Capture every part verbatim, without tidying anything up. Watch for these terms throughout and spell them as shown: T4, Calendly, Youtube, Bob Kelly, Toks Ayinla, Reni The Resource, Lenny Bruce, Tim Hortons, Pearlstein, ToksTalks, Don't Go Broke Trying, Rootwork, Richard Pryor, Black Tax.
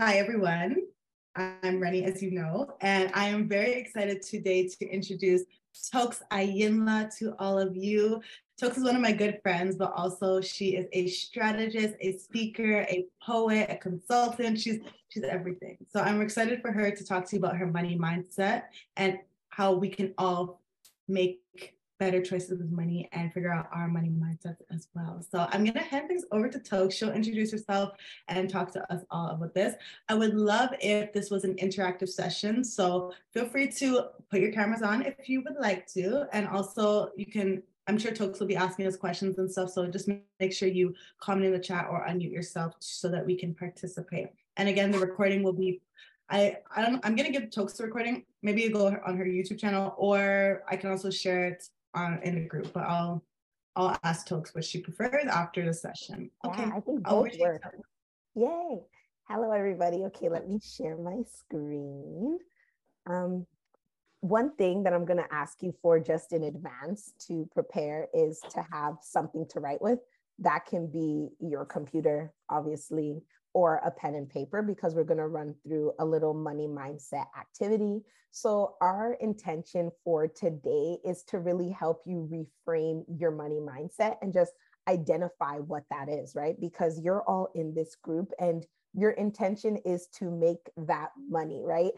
Hi, everyone. I'm Reni, as you know, and I am very excited today to introduce Toks Ayinla to all of you. Toks is one of my good friends, but also she is a strategist, a speaker, a poet, a consultant. She's, she's everything. So I'm excited for her to talk to you about her money mindset and how we can all make better choices with money and figure out our money mindset as well. So I'm gonna hand things over to Toks. She'll introduce herself and talk to us all about this. I would love if this was an interactive session. So feel free to put your cameras on if you would like to. And also you can, I'm sure Toks will be asking us questions and stuff. So just make sure you comment in the chat or unmute yourself so that we can participate. And again, the recording will be I, I don't, I'm gonna give Toks the recording. Maybe you go on her YouTube channel, or I can also share it on in the group. But I'll I'll ask Toks what she prefers after the session. Okay, yeah, I think both work. Yay! Hello, everybody. Okay, let me share my screen. Um, one thing that I'm gonna ask you for just in advance to prepare is to have something to write with. That can be your computer, obviously, or a pen and paper, because we're going to run through a little money mindset activity. So our intention for today is to really help you reframe your money mindset and just identify what that is, right? Because you're all in this group and your intention is to make that money, right?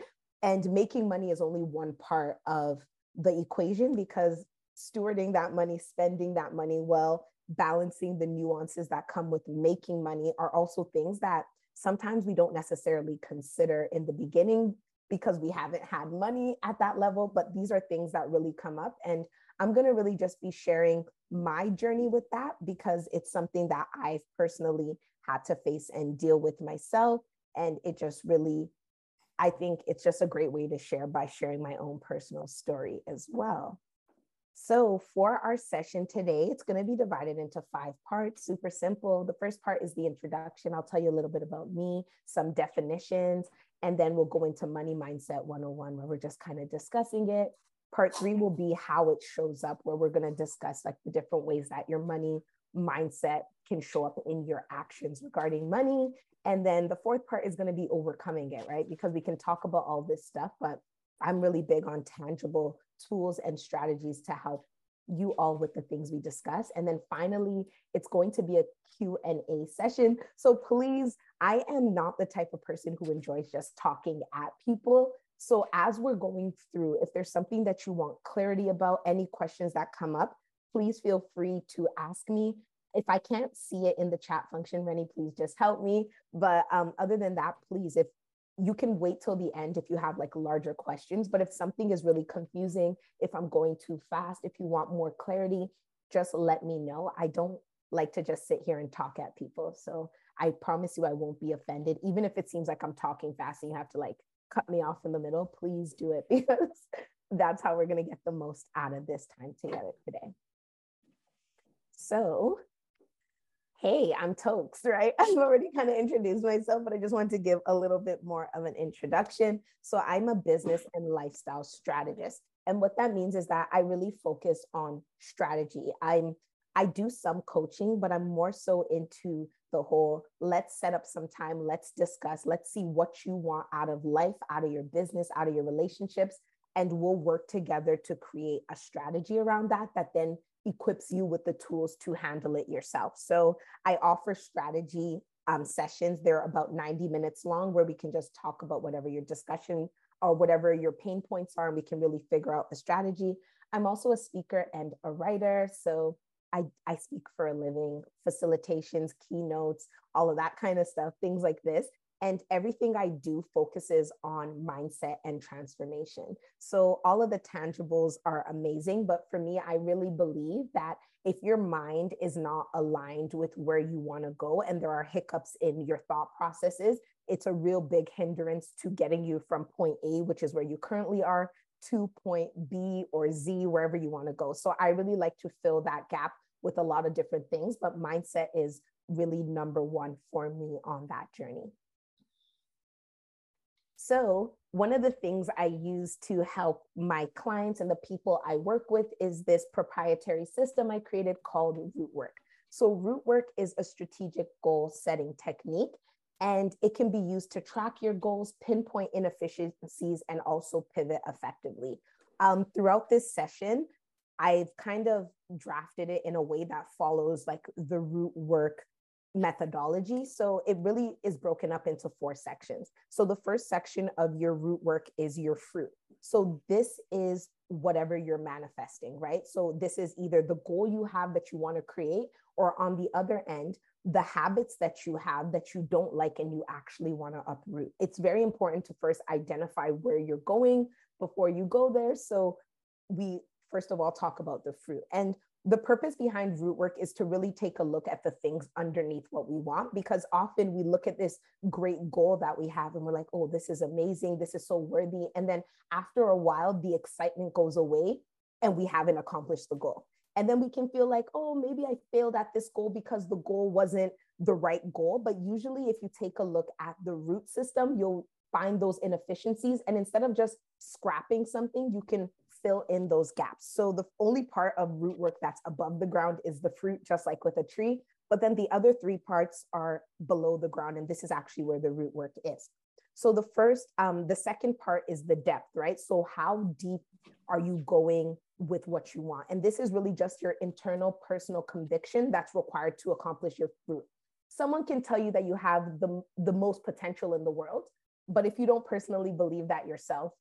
And making money is only one part of the equation, because stewarding that money, spending that money well, balancing the nuances that come with making money are also things that sometimes we don't necessarily consider in the beginning because we haven't had money at that level, but these are things that really come up. And I'm going to really just be sharing my journey with that, because it's something that I've personally had to face and deal with myself. And it just really, I think it's just a great way to share by sharing my own personal story as well. So for our session today, it's going to be divided into five parts, super simple. The first part is the introduction. I'll tell you a little bit about me, some definitions, and then we'll go into Money Mindset one oh one, where we're just kind of discussing it. Part three will be how it shows up, where we're going to discuss like the different ways that your money mindset can show up in your actions regarding money. And then the fourth part is going to be overcoming it, right? Because we can talk about all this stuff, but I'm really big on tangible tools and strategies to help you all with the things we discuss. And then finally, it's going to be a Q and A session. So please, I am not the type of person who enjoys just talking at people. So as we're going through, if there's something that you want clarity about, any questions that come up, please feel free to ask me. If I can't see it in the chat function, Reni, please just help me. But um, other than that, please, if you can wait till the end if you have like larger questions, but if something is really confusing, if I'm going too fast, if you want more clarity, just let me know. I don't like to just sit here and talk at people. So I promise you, I won't be offended. Even if it seems like I'm talking fast and you have to like cut me off in the middle, please do it, because that's how we're going to get the most out of this time together today. So hey, I'm Toks, right? I've already kind of introduced myself, but I just wanted to give a little bit more of an introduction. So I'm a business and lifestyle strategist. And what that means is that I really focus on strategy. I'm, I do some coaching, but I'm more so into the whole, let's set up some time, let's discuss, let's see what you want out of life, out of your business, out of your relationships, and we'll work together to create a strategy around that, that then equips you with the tools to handle it yourself. So I offer strategy um, sessions. They're about ninety minutes long, where we can just talk about whatever your discussion or whatever your pain points are, and we can really figure out a strategy. I'm also a speaker and a writer. So I, I speak for a living, facilitations, keynotes, all of that kind of stuff, things like this. And everything I do focuses on mindset and transformation. So all of the tangibles are amazing. But for me, I really believe that if your mind is not aligned with where you want to go and there are hiccups in your thought processes, it's a real big hindrance to getting you from point A, which is where you currently are, to point B or Z, wherever you want to go. So I really like to fill that gap with a lot of different things, but mindset is really number one for me on that journey. So one of the things I use to help my clients and the people I work with is this proprietary system I created called Rootwork. So Rootwork is a strategic goal setting technique. and it can be used to track your goals, pinpoint inefficiencies, and also pivot effectively. Um, throughout this session, I've kind of drafted it in a way that follows like the Rootwork methodology. So it really is broken up into four sections. So the first section of your Rootwork is your fruit. So this is whatever you're manifesting, right? So this is either the goal you have that you want to create, or on the other end, the habits that you have that you don't like and you actually want to uproot. It's very important to first identify where you're going before you go there. So we first of all talk about the fruit. And the purpose behind Rootwork is to really take a look at the things underneath what we want, because often we look at this great goal that we have and we're like, oh, this is amazing. This is so worthy. And then after a while, the excitement goes away and we haven't accomplished the goal. And then we can feel like, oh, maybe I failed at this goal because the goal wasn't the right goal. But usually if you take a look at the root system, you'll find those inefficiencies. And instead of just scrapping something, you can fill in those gaps. So the only part of Rootwork that's above the ground is the fruit, just like with a tree. But then the other three parts are below the ground. And this is actually where the Rootwork is. So the first, um, the second part is the depth, right? So how deep are you going with what you want? And this is really just your internal personal conviction that's required to accomplish your fruit. Someone can tell you that you have the, the most potential in the world, but if you don't personally believe that yourself,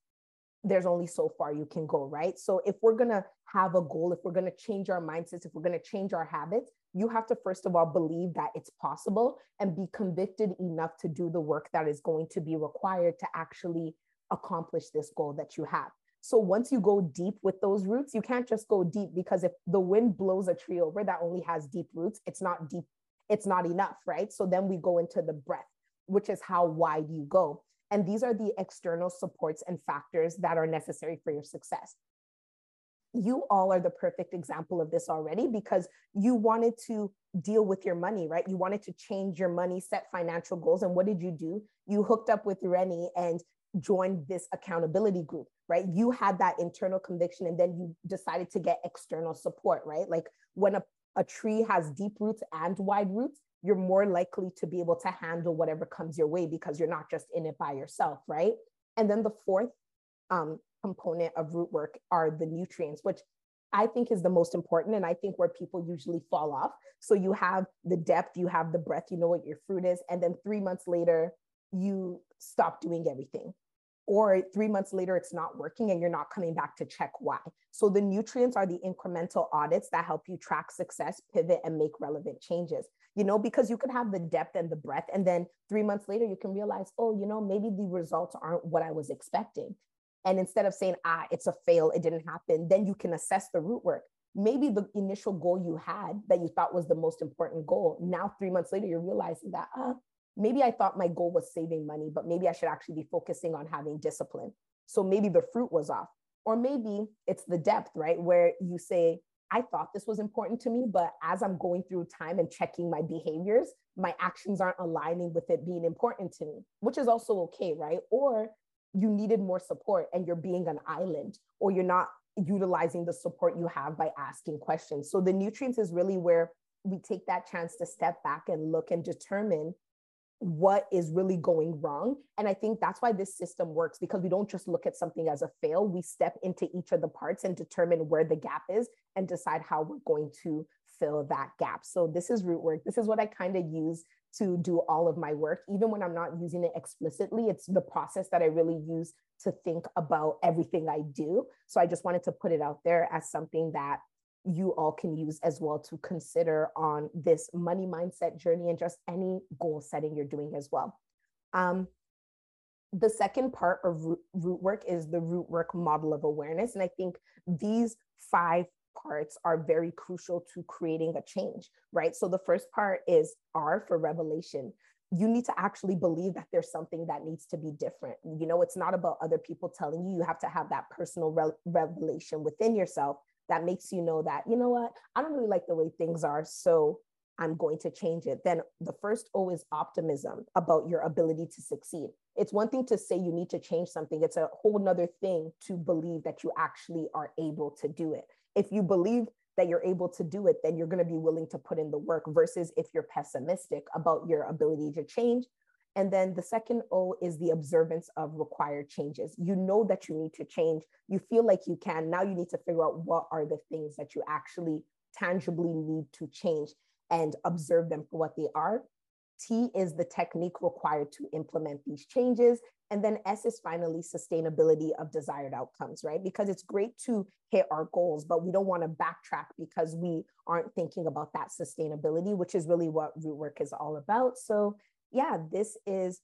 there's only so far you can go, right? So if we're gonna have a goal, if we're gonna change our mindsets, if we're gonna change our habits, you have to first of all believe that it's possible and be convicted enough to do the work that is going to be required to actually accomplish this goal that you have. So once you go deep with those roots, you can't just go deep, because if the wind blows a tree over that only has deep roots, it's not deep, it's not enough, right? So then we go into the breadth, which is how wide you go. And these are the external supports and factors that are necessary for your success. You all are the perfect example of this already, because you wanted to deal with your money, right? You wanted to change your money, set financial goals. And what did you do? You hooked up with Reni and joined this accountability group, right? You had that internal conviction, and then you decided to get external support, right? Like when a, a tree has deep roots and wide roots, you're more likely to be able to handle whatever comes your way, because you're not just in it by yourself, right? And then the fourth um, component of Rootwork are the nutrients, which I think is the most important, and I think where people usually fall off. So you have the depth, you have the breadth, you know what your fruit is, and then three months later, you stop doing everything. Or three months later, it's not working and you're not coming back to check why. So the nutrients are the incremental audits that help you track success, pivot, and make relevant changes. You know, because you could have the depth and the breadth, and then three months later, you can realize, oh, you know, maybe the results aren't what I was expecting. And instead of saying, ah, it's a fail, it didn't happen, then you can assess the Rootwork. Maybe the initial goal you had that you thought was the most important goal, now three months later, you're realizing that, ah, maybe I thought my goal was saving money, but maybe I should actually be focusing on having discipline. So maybe the fruit was off, or maybe it's the depth, right? Where you say, I thought this was important to me, but as I'm going through time and checking my behaviors, my actions aren't aligning with it being important to me, which is also okay, right? Or you needed more support and you're being an island, or you're not utilizing the support you have by asking questions. So the nutrients is really where we take that chance to step back and look and determine what is really going wrong. And I think that's why this system works, because we don't just look at something as a fail. We step into each of the parts and determine where the gap is and decide how we're going to fill that gap. So this is Rootwork. This is what I kind of use to do all of my work. Even when I'm not using it explicitly, it's the process that I really use to think about everything I do. So I just wanted to put it out there as something that you all can use as well to consider on this money mindset journey and just any goal setting you're doing as well. Um, the second part of Rootwork is the Rootwork model of awareness. And I think these five parts are very crucial to creating a change, right? So the first part is R for revelation. You need to actually believe that there's something that needs to be different. You know, it's not about other people telling you. You have to have that personal re- revelation within yourself that makes you know that, you know what, I don't really like the way things are, so I'm going to change it. Then the first O is optimism about your ability to succeed. It's one thing to say you need to change something. It's a whole nother thing to believe that you actually are able to do it. If you believe that you're able to do it, then you're going to be willing to put in the work, versus if you're pessimistic about your ability to change And then the second O is the observance of required changes. You know that you need to change. You feel like you can. Now you need to figure out what are the things that you actually tangibly need to change and observe them for what they are. T is the technique required to implement these changes. And then S is finally sustainability of desired outcomes, right? Because it's great to hit our goals, but we don't want to backtrack because we aren't thinking about that sustainability, which is really what Rootwork is all about. So yeah, this is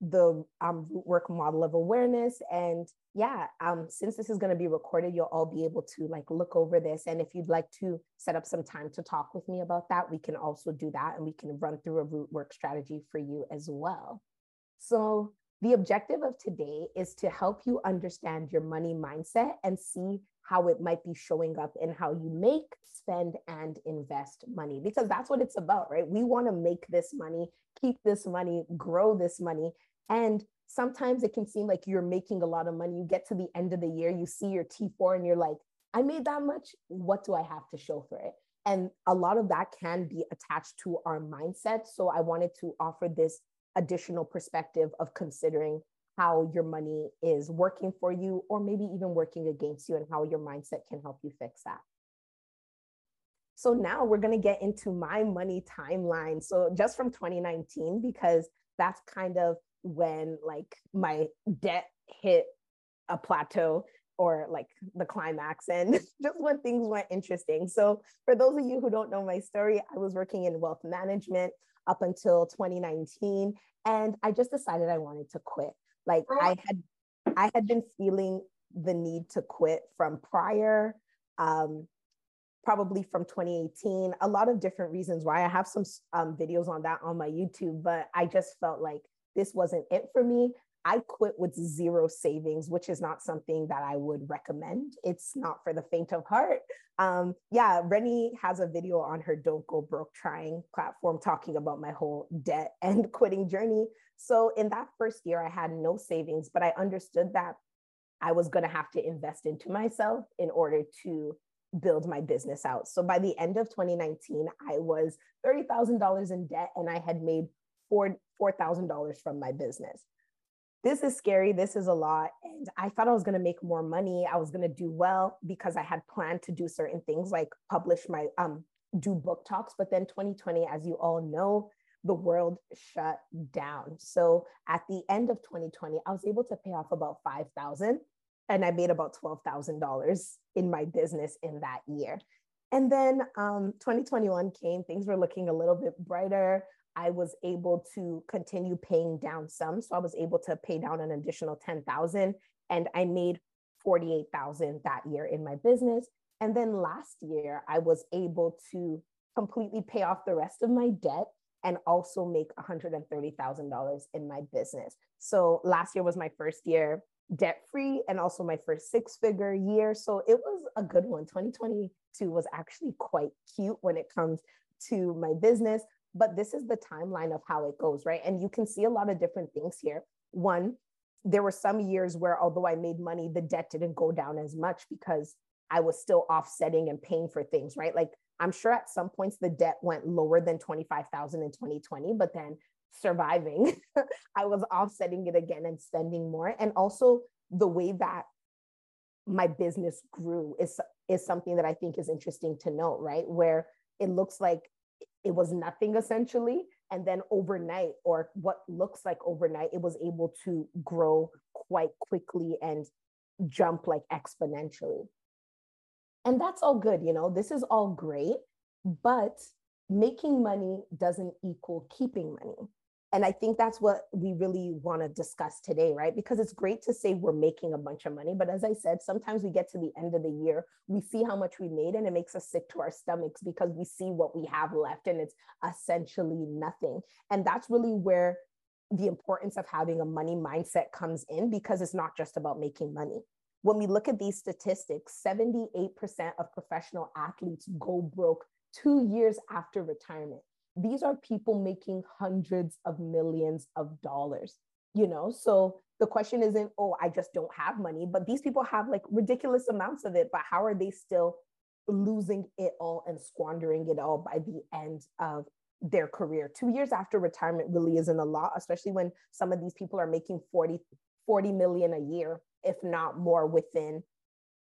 the um, Rootwork model of awareness. And yeah, um, since this is going to be recorded, you'll all be able to like look over this. And if you'd like to set up some time to talk with me about that, we can also do that, and we can run through a Rootwork strategy for you as well. So the objective of today is to help you understand your money mindset and see how it might be showing up in how you make, spend, and invest money, because that's what it's about, right? We want to make this money, keep this money, grow this money. And sometimes it can seem like you're making a lot of money. You get to the end of the year, you see your T four and you're like, I made that much. What do I have to show for it? And a lot of that can be attached to our mindset. So I wanted to offer this additional perspective of considering how your money is working for you, or maybe even working against you, and how your mindset can help you fix that. So now we're going to get into my money timeline. So just from twenty nineteen, because that's kind of when like my debt hit a plateau, or like the climax, and just when things went interesting. So for those of you who don't know my story, I was working in wealth management up until twenty nineteen, and I just decided I wanted to quit. Like I had, I had been feeling the need to quit from prior, um, probably from twenty eighteen, a lot of different reasons why. I have some um, videos on that on my YouTube, but I just felt like this wasn't it for me. I quit with zero savings, which is not something that I would recommend. It's not for the faint of heart. Um, yeah, Reni has a video on her Don't Go Broke Trying platform talking about my whole debt and quitting journey. So in that first year, I had no savings, but I understood that I was going to have to invest into myself in order to build my business out. So by the end of twenty nineteen, I was thirty thousand dollars in debt, and I had made four thousand dollars from my business. This is scary. This is a lot. And I thought I was going to make more money. I was going to do well because I had planned to do certain things like publish my, um, do book talks. But then twenty twenty, as you all know, the world shut down. So at the end of twenty twenty, I was able to pay off about five thousand dollars, and I made about twelve thousand dollars in my business in that year. And then um, twenty twenty-one came, things were looking a little bit brighter. I was able to continue paying down some. So I was able to pay down an additional ten thousand, and I made forty-eight thousand that year in my business. And then last year, I was able to completely pay off the rest of my debt and also make one hundred thirty thousand dollars in my business. So last year was my first year debt-free, and also my first six-figure year. So it was a good one. twenty twenty-two was actually quite cute when it comes to my business. But this is the timeline of how it goes, right? And you can see a lot of different things here. One, there were some years where, although I made money, the debt didn't go down as much because I was still offsetting and paying for things, right? Like I'm sure at some points the debt went lower than twenty-five thousand dollars in twenty twenty, but then surviving, I was offsetting it again and spending more. And also the way that my business grew is, is something that I think is interesting to note, right? Where it looks like it was nothing essentially. And then overnight, or what looks like overnight, it was able to grow quite quickly and jump like exponentially. And that's all good, you know, this is all great, but making money doesn't equal keeping money. And I think that's what we really want to discuss today, right? Because it's great to say we're making a bunch of money, but as I said, sometimes we get to the end of the year, we see how much we made, and it makes us sick to our stomachs because we see what we have left and it's essentially nothing. And that's really where the importance of having a money mindset comes in, because it's not just about making money. When we look at these statistics, seventy-eight percent of professional athletes go broke two years after retirement. These are people making hundreds of millions of dollars, you know? So the question isn't, oh, I just don't have money, but these people have like ridiculous amounts of it, but how are they still losing it all and squandering it all by the end of their career. Two years after retirement really isn't a lot, especially when some of these people are making forty, forty million a year, if not more, within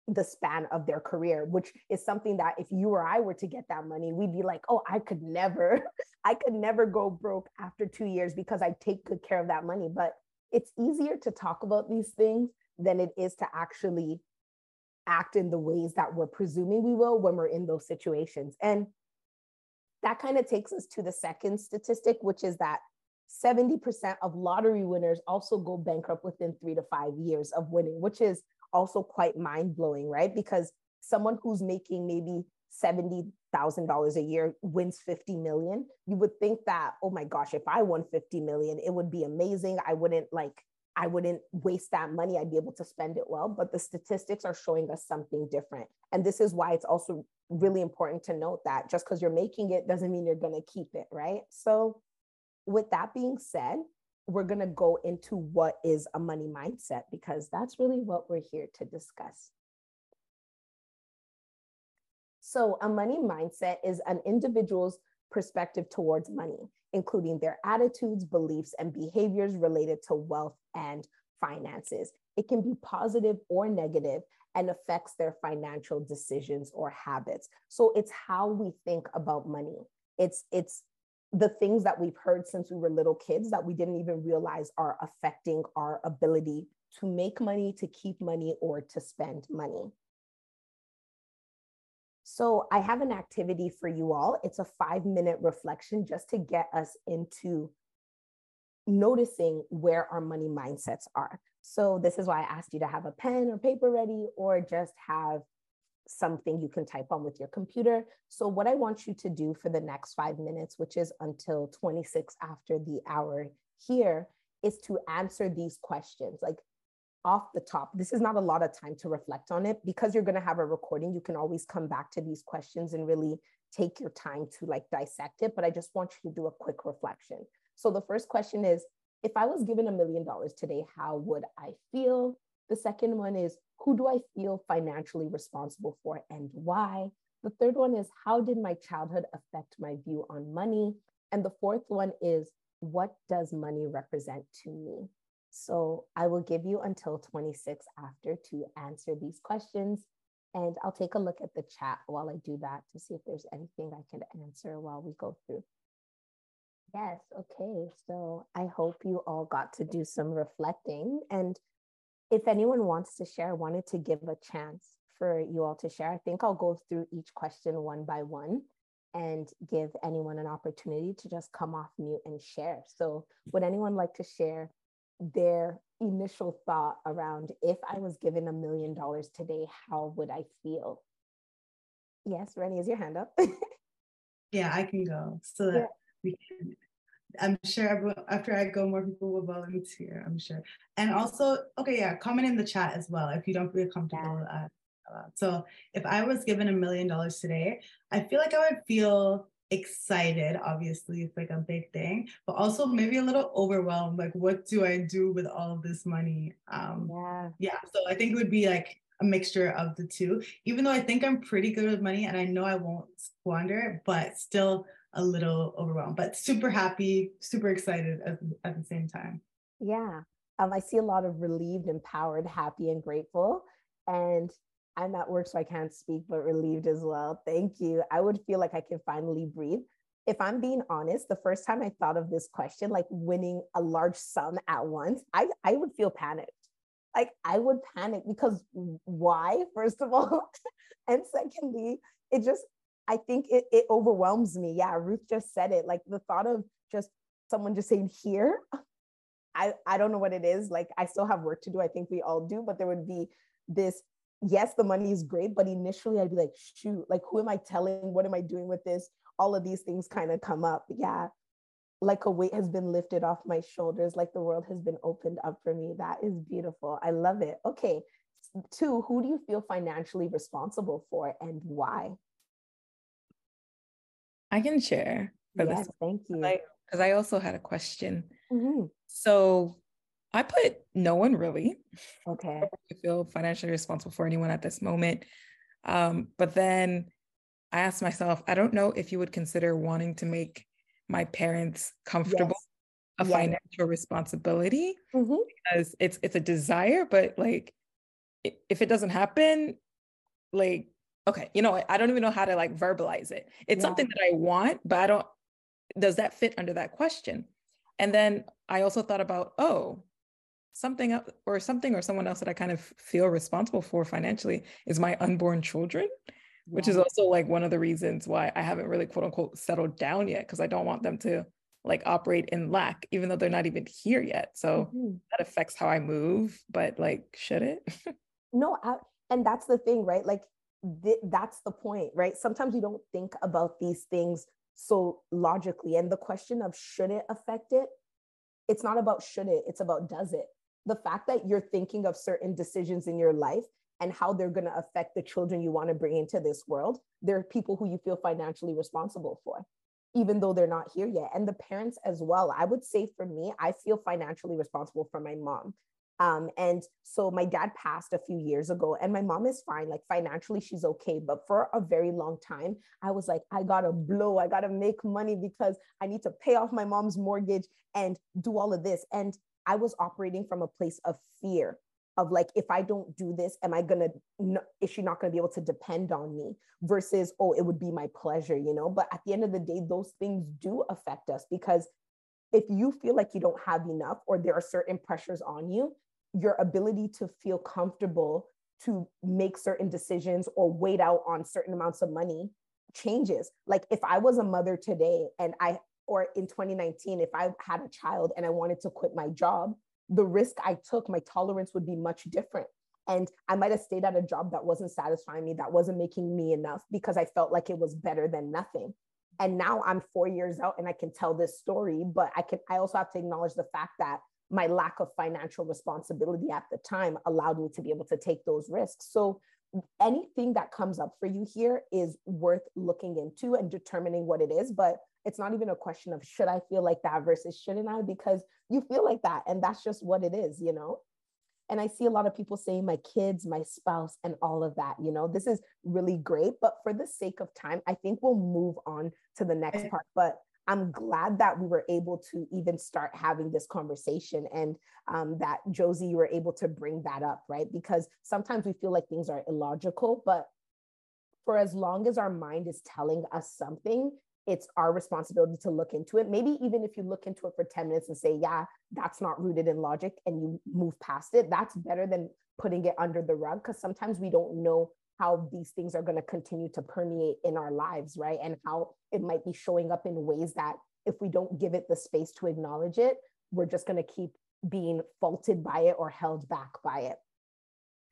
the span of their career, which is something that if you or I were to get that money, we'd be like, oh, I could never, I could never go broke after two years because I take good care of that money. But it's easier to talk about these things than it is to actually act in the ways that we're presuming we will when we're in those situations. And that kind of takes us to the second statistic, which is that seventy percent of lottery winners also go bankrupt within three to five years of winning, which is also quite mind-blowing, right? Because someone who's making maybe seventy thousand dollars a year wins fifty million. You would think that, oh my gosh, if I won fifty million, it would be amazing. I wouldn't like, I wouldn't waste that money. I'd be able to spend it well, but the statistics are showing us something different. And this is why it's also really important to note that just because you're making it doesn't mean you're going to keep it, right? So with that being said, we're going to go into what is a money mindset, because that's really what we're here to discuss. So a money mindset is an individual's perspective towards money, including their attitudes, beliefs, and behaviors related to wealth and finances. It can be positive or negative and affects their financial decisions or habits. So it's how we think about money. It's, it's, the things that we've heard since we were little kids that we didn't even realize are affecting our ability to make money, to keep money, or to spend money. So I have an activity for you all. It's a five minute reflection just to get us into noticing where our money mindsets are. So this is why I asked you to have a pen or paper ready, or just have something you can type on with your computer. So what I want you to do for the next five minutes, which is until twenty-six after the hour here, is to answer these questions. Like off the top, this is not a lot of time to reflect on it because you're going to have a recording. You can always come back to these questions and really take your time to like dissect it. But I just want you to do a quick reflection. So the first question is, if I was given a million dollars today, how would I feel? The second one is, who do I feel financially responsible for and why? The third one is, how did my childhood affect my view on money? And the fourth one is, what does money represent to me? So I will give you until twenty-six after to answer these questions. And I'll take a look at the chat while I do that to see if there's anything I can answer while we go through. Yes, okay. So I hope you all got to do some reflecting. And if anyone wants to share, I wanted to give a chance for you all to share. I think I'll go through each question one by one and give anyone an opportunity to just come off mute and share. So would anyone like to share their initial thought around, if I was given a million dollars today, how would I feel? Yes, Reni, is your hand up? Yeah, I can go. So yeah. we can I'm sure everyone, after I go, more people will volunteer, I'm sure. And also, okay, yeah, comment in the chat as well if you don't feel comfortable. Uh, so if I was given a million dollars today, I feel like I would feel excited. Obviously, it's like a big thing, but also maybe a little overwhelmed. Like, what do I do with all of this money? Um, yeah. yeah, so I think it would be like a mixture of the two, even though I think I'm pretty good with money and I know I won't squander it, but still a little overwhelmed, but super happy, super excited at, at the same time. Yeah, um, I see a lot of relieved, empowered, happy, and grateful. And I'm at work, so I can't speak, but relieved as well. Thank you. I would feel like I can finally breathe. If I'm being honest, the first time I thought of this question, like winning a large sum at once, I, I would feel panicked. Like I would panic because why, first of all, and secondly, it just, I think it, it overwhelms me. Yeah, Ruth just said it. Like the thought of just someone just saying here, I, I don't know what it is. Like I still have work to do. I think we all do, but there would be this, yes, the money is great, but initially I'd be like, shoot, like who am I telling? What am I doing with this? All of these things kind of come up. Yeah. Like a weight has been lifted off my shoulders. Like the world has been opened up for me. That is beautiful. I love it. Okay. Two, who do you feel financially responsible for and why? I can share. For yes, this. Thank you. Because I, I also had a question. Mm-hmm. So I put no one really. Okay. I feel financially responsible for anyone at this moment. Um, but then I asked myself, I don't know if you would consider wanting to make my parents comfortable yes. of yes. financial responsibility mm-hmm. because it's it's a desire, but like if it doesn't happen, like, okay, you know, I don't even know how to like verbalize it. It's yeah. something that I want, but I don't, does that fit under that question? And then I also thought about, oh, something or something or someone else that I kind of feel responsible for financially is my unborn children, yeah. which is also like one of the reasons why I haven't really quote unquote settled down yet, because I don't want them to like operate in lack, even though they're not even here yet. So mm-hmm. that affects how I move, but like, should it? No, I, and that's the thing, right? Like th- that's the point, right? Sometimes we don't think about these things so logically. And the question of should it affect it, it's not about should it, it's about does it. The fact that you're thinking of certain decisions in your life and how they're going to affect the children you want to bring into this world, there are people who you feel financially responsible for, even though they're not here yet. And the parents as well. I would say for me, I feel financially responsible for my mom. Um, and so my dad passed a few years ago and my mom is fine. Like financially, she's okay. But for a very long time, I was like, I gotta blow, I gotta make money because I need to pay off my mom's mortgage and do all of this. And I was operating from a place of fear of like, if I don't do this, am I gonna, is she not gonna be able to depend on me versus, oh, it would be my pleasure, you know? But at the end of the day, those things do affect us, because if you feel like you don't have enough or there are certain pressures on you, your ability to feel comfortable to make certain decisions or wait out on certain amounts of money changes. Like if I was a mother today and I, or in twenty nineteen, if I had a child and I wanted to quit my job, the risk I took, my tolerance would be much different. And I might've stayed at a job that wasn't satisfying me, that wasn't making me enough because I felt like it was better than nothing. And now I'm four years out and I can tell this story, but I can, I also have to acknowledge the fact that my lack of financial responsibility at the time allowed me to be able to take those risks. So anything that comes up for you here is worth looking into and determining what it is. But it's not even a question of should I feel like that versus shouldn't I, because you feel like that and that's just what it is, you know? And I see a lot of people saying my kids, my spouse, and all of that, you know, this is really great. But for the sake of time, I think we'll move on to the next part. But I'm glad that we were able to even start having this conversation and um, that Josie, you were able to bring that up, right? Because sometimes we feel like things are illogical, but for as long as our mind is telling us something, it's our responsibility to look into it. Maybe even if you look into it for ten minutes and say, yeah, that's not rooted in logic and you move past it, that's better than putting it under the rug. Because sometimes we don't know how these things are going to continue to permeate in our lives, right? And how it might be showing up in ways that if we don't give it the space to acknowledge it, we're just going to keep being faulted by it or held back by it.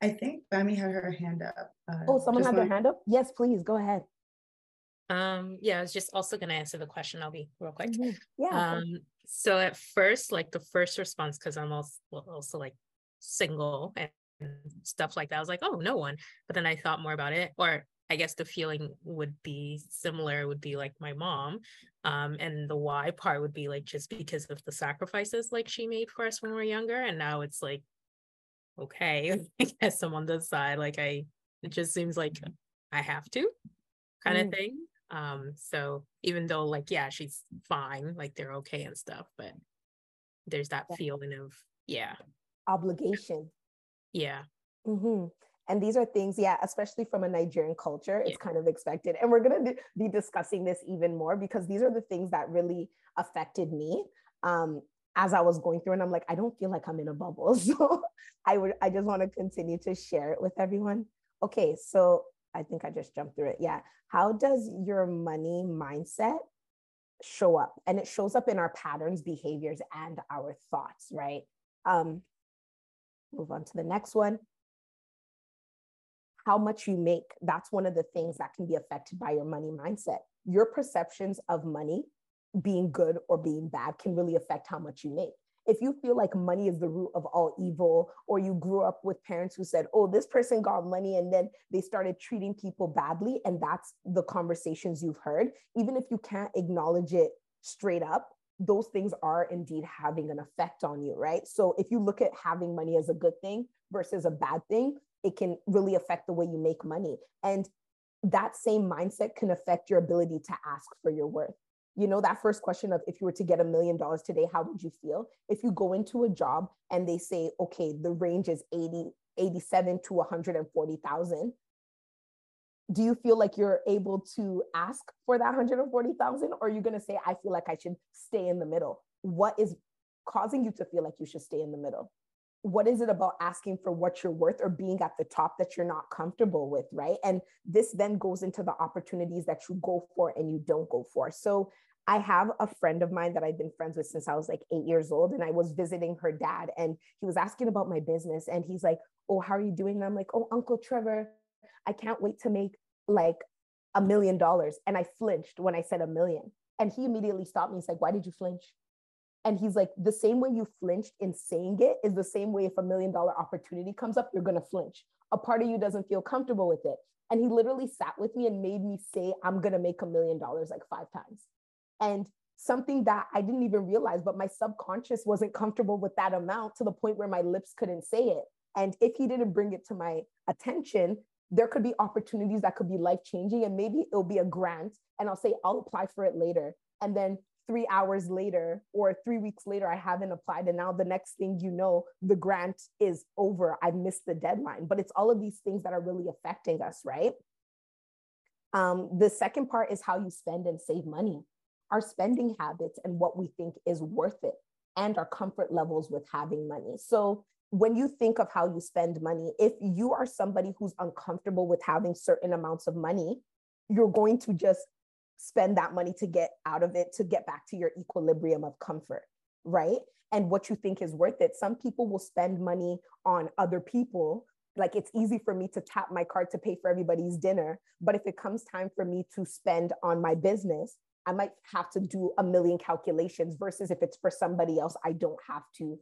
I think Bami had her hand up. Uh, oh, someone had their hand up? Yes, please, go ahead. Um, yeah, I was just also going to answer the question. I'll be real quick. Mm-hmm. Yeah. Um, so at first, like the first response, because I'm also, also like single and stuff like that, I was like, oh, no one. But then I thought more about it, or I guess the feeling would be similar, would be like my mom. Um, and the why part would be like, just because of the sacrifices like she made for us when we were younger. And now it's like, okay, I guess I'm on the side. Like I, it just seems like I have to kind mm. of thing. Um, so even though like, yeah, she's fine, like they're okay and stuff, but there's that yeah. feeling of, yeah. obligation. Yeah. Mm-hmm. And these are things, yeah, especially from a Nigerian culture, it's yeah. kind of expected. And we're going to be discussing this even more because these are the things that really affected me um, as I was going through. And I'm like, I don't feel like I'm in a bubble. So I would, I just want to continue to share it with everyone. Okay. So I think I just jumped through it. Yeah. How does your money mindset show up? And it shows up in our patterns, behaviors, and our thoughts, right? Um, move on to the next one. How much you make, that's one of the things that can be affected by your money mindset. Your perceptions of money being good or being bad can really affect how much you make. If you feel like money is the root of all evil, or you grew up with parents who said, oh, this person got money and then they started treating people badly, and that's the conversations you've heard, even if you can't acknowledge it straight up, those things are indeed having an effect on you, right? So if you look at having money as a good thing versus a bad thing, it can really affect the way you make money. And that same mindset can affect your ability to ask for your worth. You know, that first question of if you were to get a million dollars today, how would you feel? If you go into a job and they say, okay, the range is eighty, eighty-seven to one hundred forty thousand. Do you feel like you're able to ask for that one hundred forty thousand? Or are you going to say, I feel like I should stay in the middle? What is causing you to feel like you should stay in the middle? What is it about asking for what you're worth or being at the top that you're not comfortable with, right? And this then goes into the opportunities that you go for and you don't go for. So I have a friend of mine that I've been friends with since I was like eight years old, and I was visiting her dad and he was asking about my business and he's like, oh, how are you doing? And I'm like, oh, Uncle Trevor, I can't wait to make like a million dollars. And I flinched when I said a million. And he immediately stopped me. He's like, why did you flinch? And he's like, the same way you flinched in saying it is the same way if a million dollar opportunity comes up, you're going to flinch. A part of you doesn't feel comfortable with it. And he literally sat with me and made me say, I'm going to make a million dollars like five times. And something that I didn't even realize, but my subconscious wasn't comfortable with that amount to the point where my lips couldn't say it. And if he didn't bring it to my attention, there could be opportunities that could be life-changing, and maybe it'll be a grant and I'll say, I'll apply for it later. And then three hours later or three weeks later, I haven't applied. And now the next thing you know, the grant is over. I missed the deadline. But it's all of these things that are really affecting us, right? Um, the second part is how you spend and save money, our spending habits and what we think is worth it, and our comfort levels with having money. So when you think of how you spend money, if you are somebody who's uncomfortable with having certain amounts of money, you're going to just spend that money to get out of it, to get back to your equilibrium of comfort, right? And what you think is worth it. Some people will spend money on other people. Like, it's easy for me to tap my card to pay for everybody's dinner. But if it comes time for me to spend on my business, I might have to do a million calculations versus if it's for somebody else, I don't have to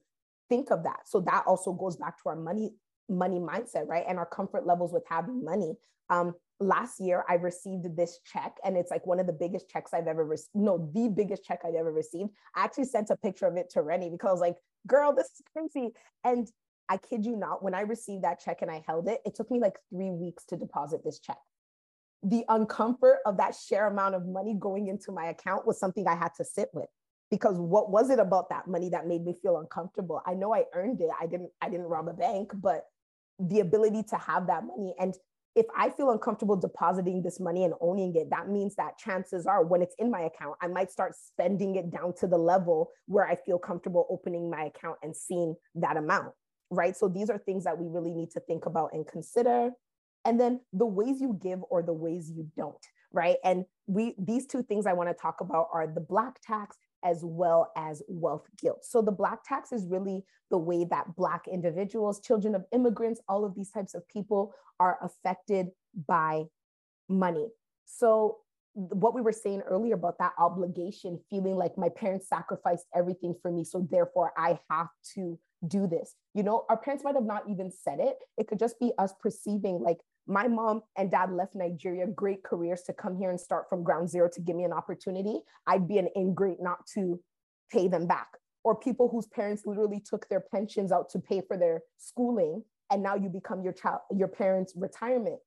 think of that. So that also goes back to our money, money mindset, right? And our comfort levels with having money. Um, last year, I received this check, and it's like one of the biggest checks I've ever received. No, the biggest check I've ever received. I actually sent a picture of it to Reni because I was like, girl, this is crazy. And I kid you not, when I received that check and I held it, it took me like three weeks to deposit this check. The uncomfort of that share amount of money going into my account was something I had to sit with. Because what was it about that money that made me feel uncomfortable? I know I earned it. I didn't, I didn't rob a bank, but the ability to have that money. And if I feel uncomfortable depositing this money and owning it, that means that chances are when it's in my account, I might start spending it down to the level where I feel comfortable opening my account and seeing that amount, right? So these are things that we really need to think about and consider. And then the ways you give or the ways you don't, right? And we, these two things I want to talk about are the black tax as well as wealth guilt. So the black tax is really the way that Black individuals, children of immigrants, all of these types of people are affected by money. So what we were saying earlier about that obligation, feeling like my parents sacrificed everything for me, so therefore I have to do this. You know, our parents might have not even said it. It could just be us perceiving like, my mom and dad left Nigeria, great careers, to come here and start from ground zero to give me an opportunity. I'd be an ingrate not to pay them back. Or people whose parents literally took their pensions out to pay for their schooling, and now you become your child, your parents' retirement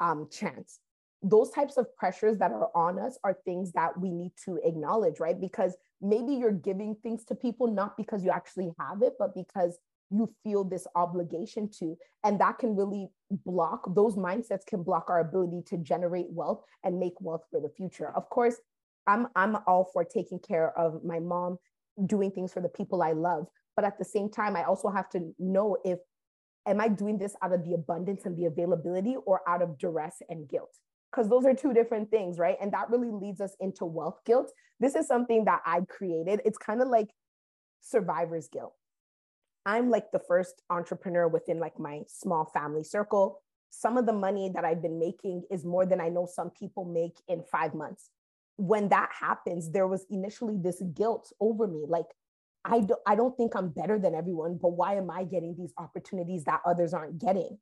um, chance. Those types of pressures that are on us are things that we need to acknowledge, right? Because maybe you're giving things to people not because you actually have it, but because you feel this obligation to, and that can really block, those mindsets can block our ability to generate wealth and make wealth for the future. Of course, I'm, I'm all for taking care of my mom, doing things for the people I love. But at the same time, I also have to know if, am I doing this out of the abundance and the availability or out of duress and guilt? Because those are two different things, right? And that really leads us into wealth guilt. This is something that I created. It's kind of like survivor's guilt. I'm like the first entrepreneur within like my small family circle. Some of the money that I've been making is more than I know some people make in five months. When that happens, there was initially this guilt over me. Like, I don't, I don't think I'm better than everyone, but why am I getting these opportunities that others aren't getting?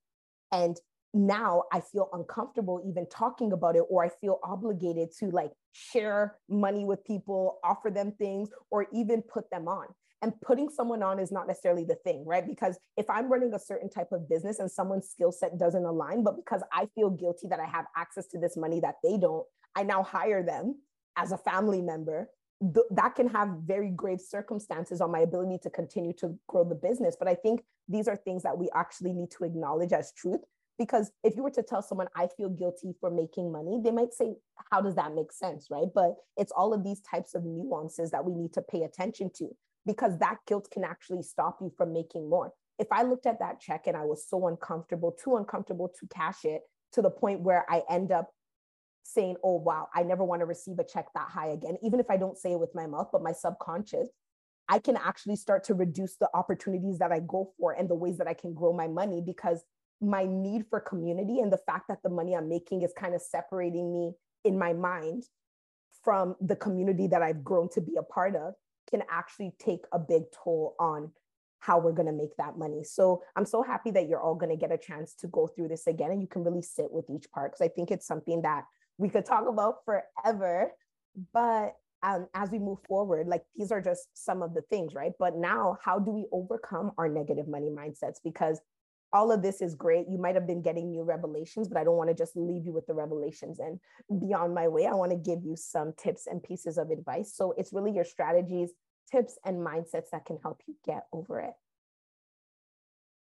And now I feel uncomfortable even talking about it, or I feel obligated to like share money with people, offer them things, or even put them on. And putting someone on is not necessarily the thing, right? Because if I'm running a certain type of business and someone's skill set doesn't align, but because I feel guilty that I have access to this money that they don't, I now hire them as a family member, th- that can have very grave circumstances on my ability to continue to grow the business. But I think these are things that we actually need to acknowledge as truth, because if you were to tell someone, I feel guilty for making money, they might say, how does that make sense, right? But it's all of these types of nuances that we need to pay attention to, because that guilt can actually stop you from making more. If I looked at that check and I was so uncomfortable, too uncomfortable to cash it, to the point where I end up saying, oh, wow, I never want to receive a check that high again, even if I don't say it with my mouth, but my subconscious, I can actually start to reduce the opportunities that I go for and the ways that I can grow my money, because my need for community and the fact that the money I'm making is kind of separating me in my mind from the community that I've grown to be a part of can actually take a big toll on how we're going to make that money. So I'm so happy that you're all going to get a chance to go through this again, and you can really sit with each part, because I think it's something that we could talk about forever. But um, as we move forward, like, these are just some of the things, right? But now, how do we overcome our negative money mindsets? Because all of this is great. You might have been getting new revelations, but I don't want to just leave you with the revelations and be on my way. I want to give you some tips and pieces of advice. So it's really your strategies, tips, and mindsets that can help you get over it.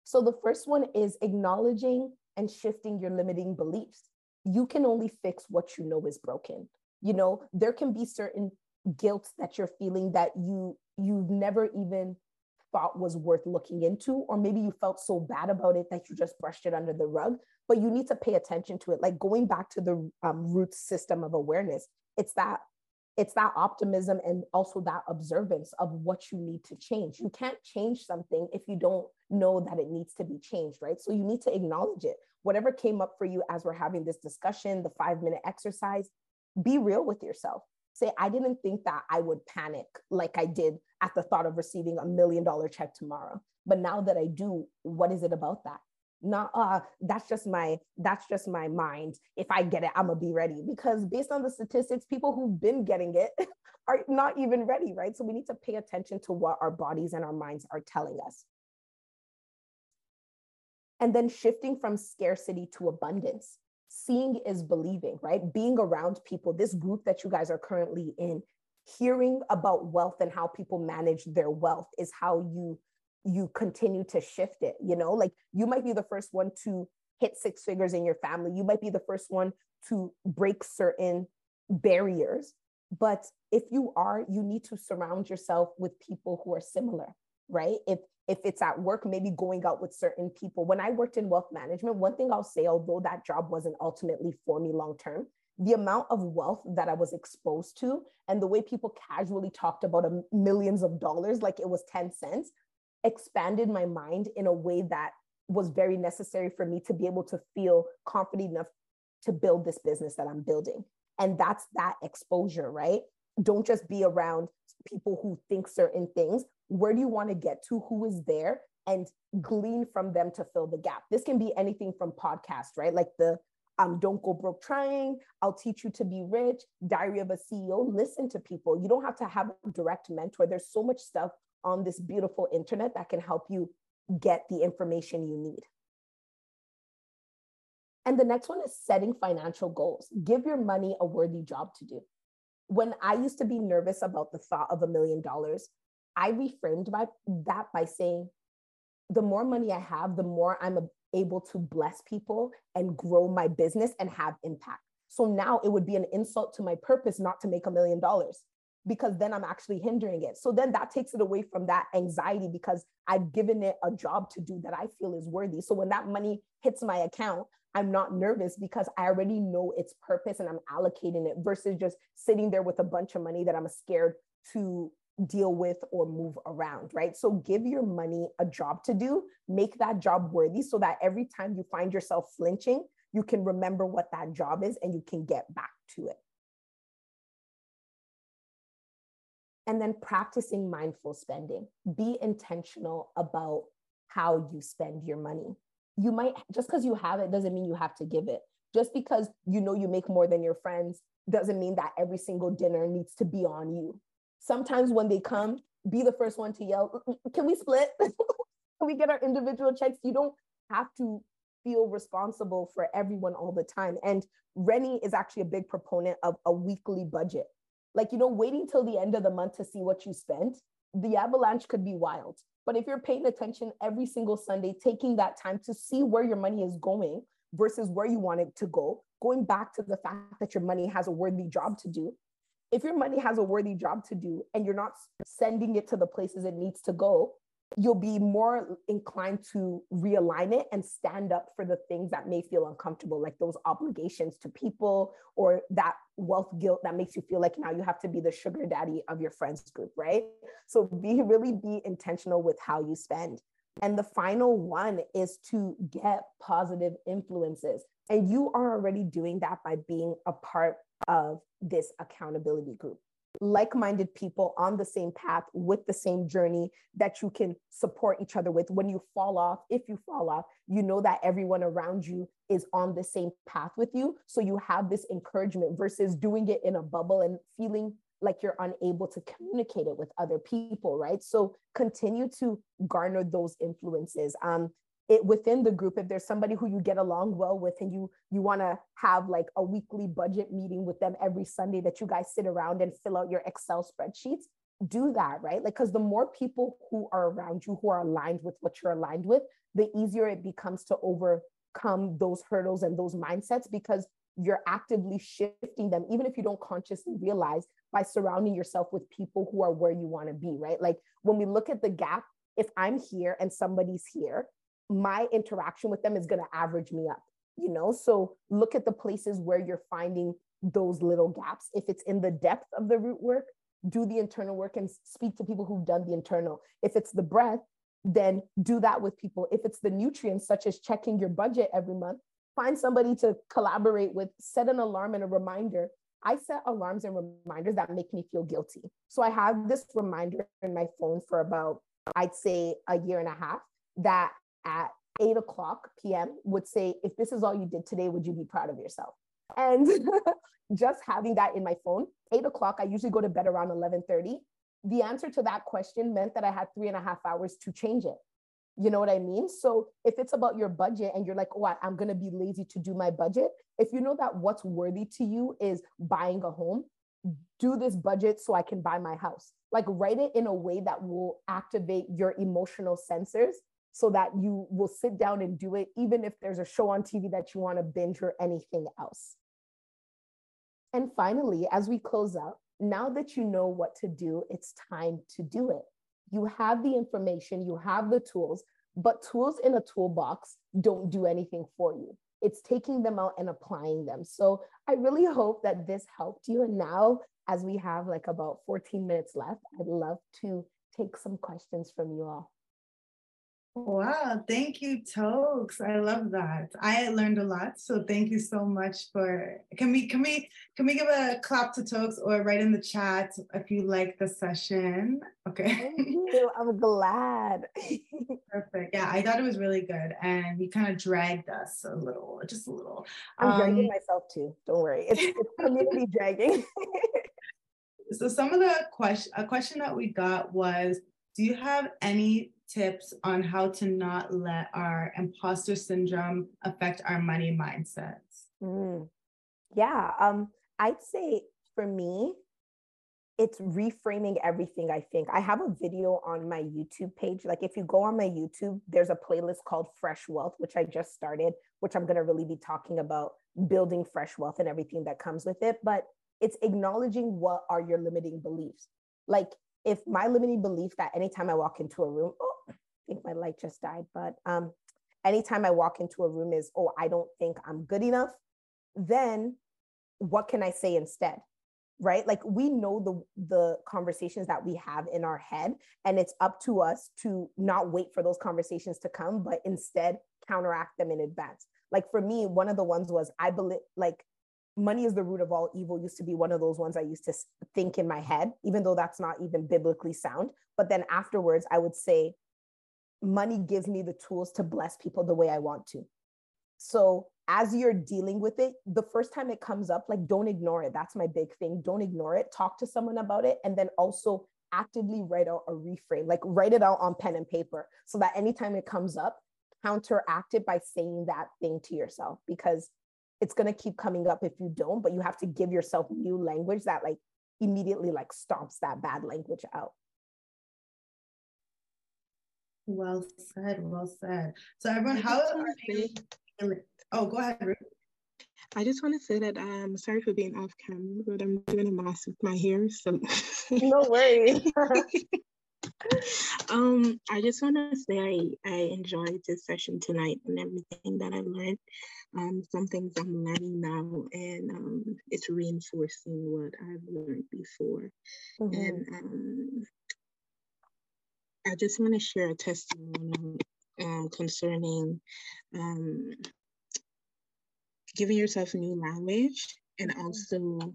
So the first one is acknowledging and shifting your limiting beliefs. You can only fix what you know is broken. You know, there can be certain guilt that you're feeling that you, you've never even thought was worth looking into, or maybe you felt so bad about it that you just brushed it under the rug, but you need to pay attention to it. Like, going back to the um, root system of awareness, it's that it's that optimism and also that observance of what you need to change. You can't change something if you don't know that it needs to be changed, right? So you need to acknowledge it. Whatever came up for you as we're having this discussion, the five minute exercise, be real with yourself. Say, I didn't think that I would panic like I did at the thought of receiving a million dollar check tomorrow. But now that I do, what is it about that? Not, uh, that's just my, that's just my mind. If I get it, I'm gonna be ready. Because based on the statistics, people who've been getting it are not even ready, right? So we need to pay attention to what our bodies and our minds are telling us. And then shifting from scarcity to abundance. Seeing is believing, right? Being around people, this group that you guys are currently in, hearing about wealth and how people manage their wealth is how you, you continue to shift it. You know, like, you might be the first one to hit six figures in your family. You might be the first one to break certain barriers. But if you are, you need to surround yourself with people who are similar, right? If If it's at work, maybe going out with certain people. When I worked in wealth management, one thing I'll say, although that job wasn't ultimately for me long-term, the amount of wealth that I was exposed to and the way people casually talked about millions of dollars, like it was ten cents, expanded my mind in a way that was very necessary for me to be able to feel confident enough to build this business that I'm building. And that's that exposure, right? Don't just be around people who think certain things. Where do you want to get to? Who is there? And glean from them to fill the gap. This can be anything from podcasts, right? Like the um, Don't Go Broke Trying, I'll Teach You to Be Rich, Diary of a C E O. Listen to people. You don't have to have a direct mentor. There's so much stuff on this beautiful internet that can help you get the information you need. And the next one is setting financial goals. Give your money a worthy job to do. When I used to be nervous about the thought of a million dollars, I reframed by that by saying, the more money I have, the more I'm able to bless people and grow my business and have impact. So now it would be an insult to my purpose not to make a million dollars, because then I'm actually hindering it. So then that takes it away from that anxiety, because I've given it a job to do that I feel is worthy. So when that money hits my account, I'm not nervous because I already know its purpose and I'm allocating it, versus just sitting there with a bunch of money that I'm scared to deal with or move around, right? So give your money a job to do, make that job worthy, so that every time you find yourself flinching, you can remember what that job is and you can get back to it. And then practicing mindful spending. Be intentional about how you spend your money. You might, just because you have it doesn't mean you have to give it. Just because you know you make more than your friends doesn't mean that every single dinner needs to be on you. Sometimes when they come, be the first one to yell, can we split? Can we get our individual checks? You don't have to feel responsible for everyone all the time. And Reni is actually a big proponent of a weekly budget. Like, you know, waiting till the end of the month to see what you spent, the avalanche could be wild. But if you're paying attention every single Sunday, taking that time to see where your money is going versus where you want it to go, going back to the fact that your money has a worthy job to do. If your money has a worthy job to do and you're not sending it to the places it needs to go, you'll be more inclined to realign it and stand up for the things that may feel uncomfortable, like those obligations to people or that wealth guilt that makes you feel like now you have to be the sugar daddy of your friends group, right? So be really be intentional with how you spend. And the final one is to get positive influences. And you are already doing that by being a part of this accountability group. Like-minded people on the same path with the same journey that you can support each other with. When you fall off, if you fall off, you know that everyone around you is on the same path with you. So you have this encouragement versus doing it in a bubble and feeling like you're unable to communicate it with other people, right? So continue to garner those influences. Um, It, within the group, if there's somebody who you get along well with and you you want to have like a weekly budget meeting with them every Sunday that you guys sit around and fill out your Excel spreadsheets, do that, right? Like, because the more people who are around you who are aligned with what you're aligned with, the easier it becomes to overcome those hurdles and those mindsets, because you're actively shifting them, even if you don't consciously realize, by surrounding yourself with people who are where you want to be, right? Like, when we look at the gap, if I'm here and somebody's here, my interaction with them is going to average me up, you know? So look at the places where you're finding those little gaps. If it's in the depth of the root work, do the internal work and speak to people who've done the internal. If it's the breath, then do that with people. If it's the nutrients, such as checking your budget every month, find somebody to collaborate with, set an alarm and a reminder. I set alarms and reminders that make me feel guilty. So I have this reminder in my phone for about, I'd say a year and a half, that at eight o'clock p m would say, if this is all you did today, would you be proud of yourself? And just having that in my phone, eight o'clock, I usually go to bed around eleven thirty. The answer to that question meant that I had three and a half hours to change it. You know what I mean? So if it's about your budget and you're like, oh, I'm going to be lazy to do my budget. If you know that what's worthy to you is buying a home, do this budget so I can buy my house. Like, write it in a way that will activate your emotional sensors, so that you will sit down and do it, even if there's a show on T V that you want to binge or anything else. And finally, as we close out, now that you know what to do, it's time to do it. You have the information, you have the tools, but tools in a toolbox don't do anything for you. It's taking them out and applying them. So I really hope that this helped you. And now, as we have like about fourteen minutes left, I'd love to take some questions from you all. Wow, thank you, Toks. I love that. I learned a lot, so thank you so much for. Can we can we can we give a clap to Toks, or write in the chat if you like the session? Okay. Thank you. I'm glad. Perfect. Yeah, I thought it was really good, and you kind of dragged us a little, just a little. I'm um, dragging myself too. Don't worry, it's, it's community dragging. So some of the question a question that we got was, do you have any tips on how to not let our imposter syndrome affect our money mindsets? Mm. Yeah, um, I'd say for me, it's reframing everything, I think. I have a video on my YouTube page. Like, if you go on my YouTube, there's a playlist called Fresh Wealth, which I just started, which I'm going to really be talking about building fresh wealth and everything that comes with it. But it's acknowledging, what are your limiting beliefs? Like, if my limiting belief that anytime I walk into a room, oh, I think my light just died, but um, anytime I walk into a room is, oh, I don't think I'm good enough, then what can I say instead, right? Like, we know the, the conversations that we have in our head, and it's up to us to not wait for those conversations to come, but instead counteract them in advance. Like, for me, one of the ones was, I believe, like, money is the root of all evil used to be one of those ones I used to think in my head, even though that's not even biblically sound. But then afterwards, I would say, money gives me the tools to bless people the way I want to. So as you're dealing with it, the first time it comes up, like, don't ignore it. That's my big thing. Don't ignore it. Talk to someone about it. And then also actively write out a reframe, like write it out on pen and paper, so that anytime it comes up, counteract it by saying that thing to yourself, because it's going to keep coming up if you don't. But you have to give yourself new language that, like, immediately like stomps that bad language out. Well said, well said. So everyone, how are you? Oh, go ahead, Ruth. I just want to say that I'm sorry for being off camera, but I'm doing a mask with my hair, so. No worries. um, I just want to say I, I enjoyed this session tonight and everything that I learned. Um, some things I'm learning now, and um, it's reinforcing what I've learned before. Mm-hmm. And um, I just want to share a testimony um, concerning um, giving yourself a new language and also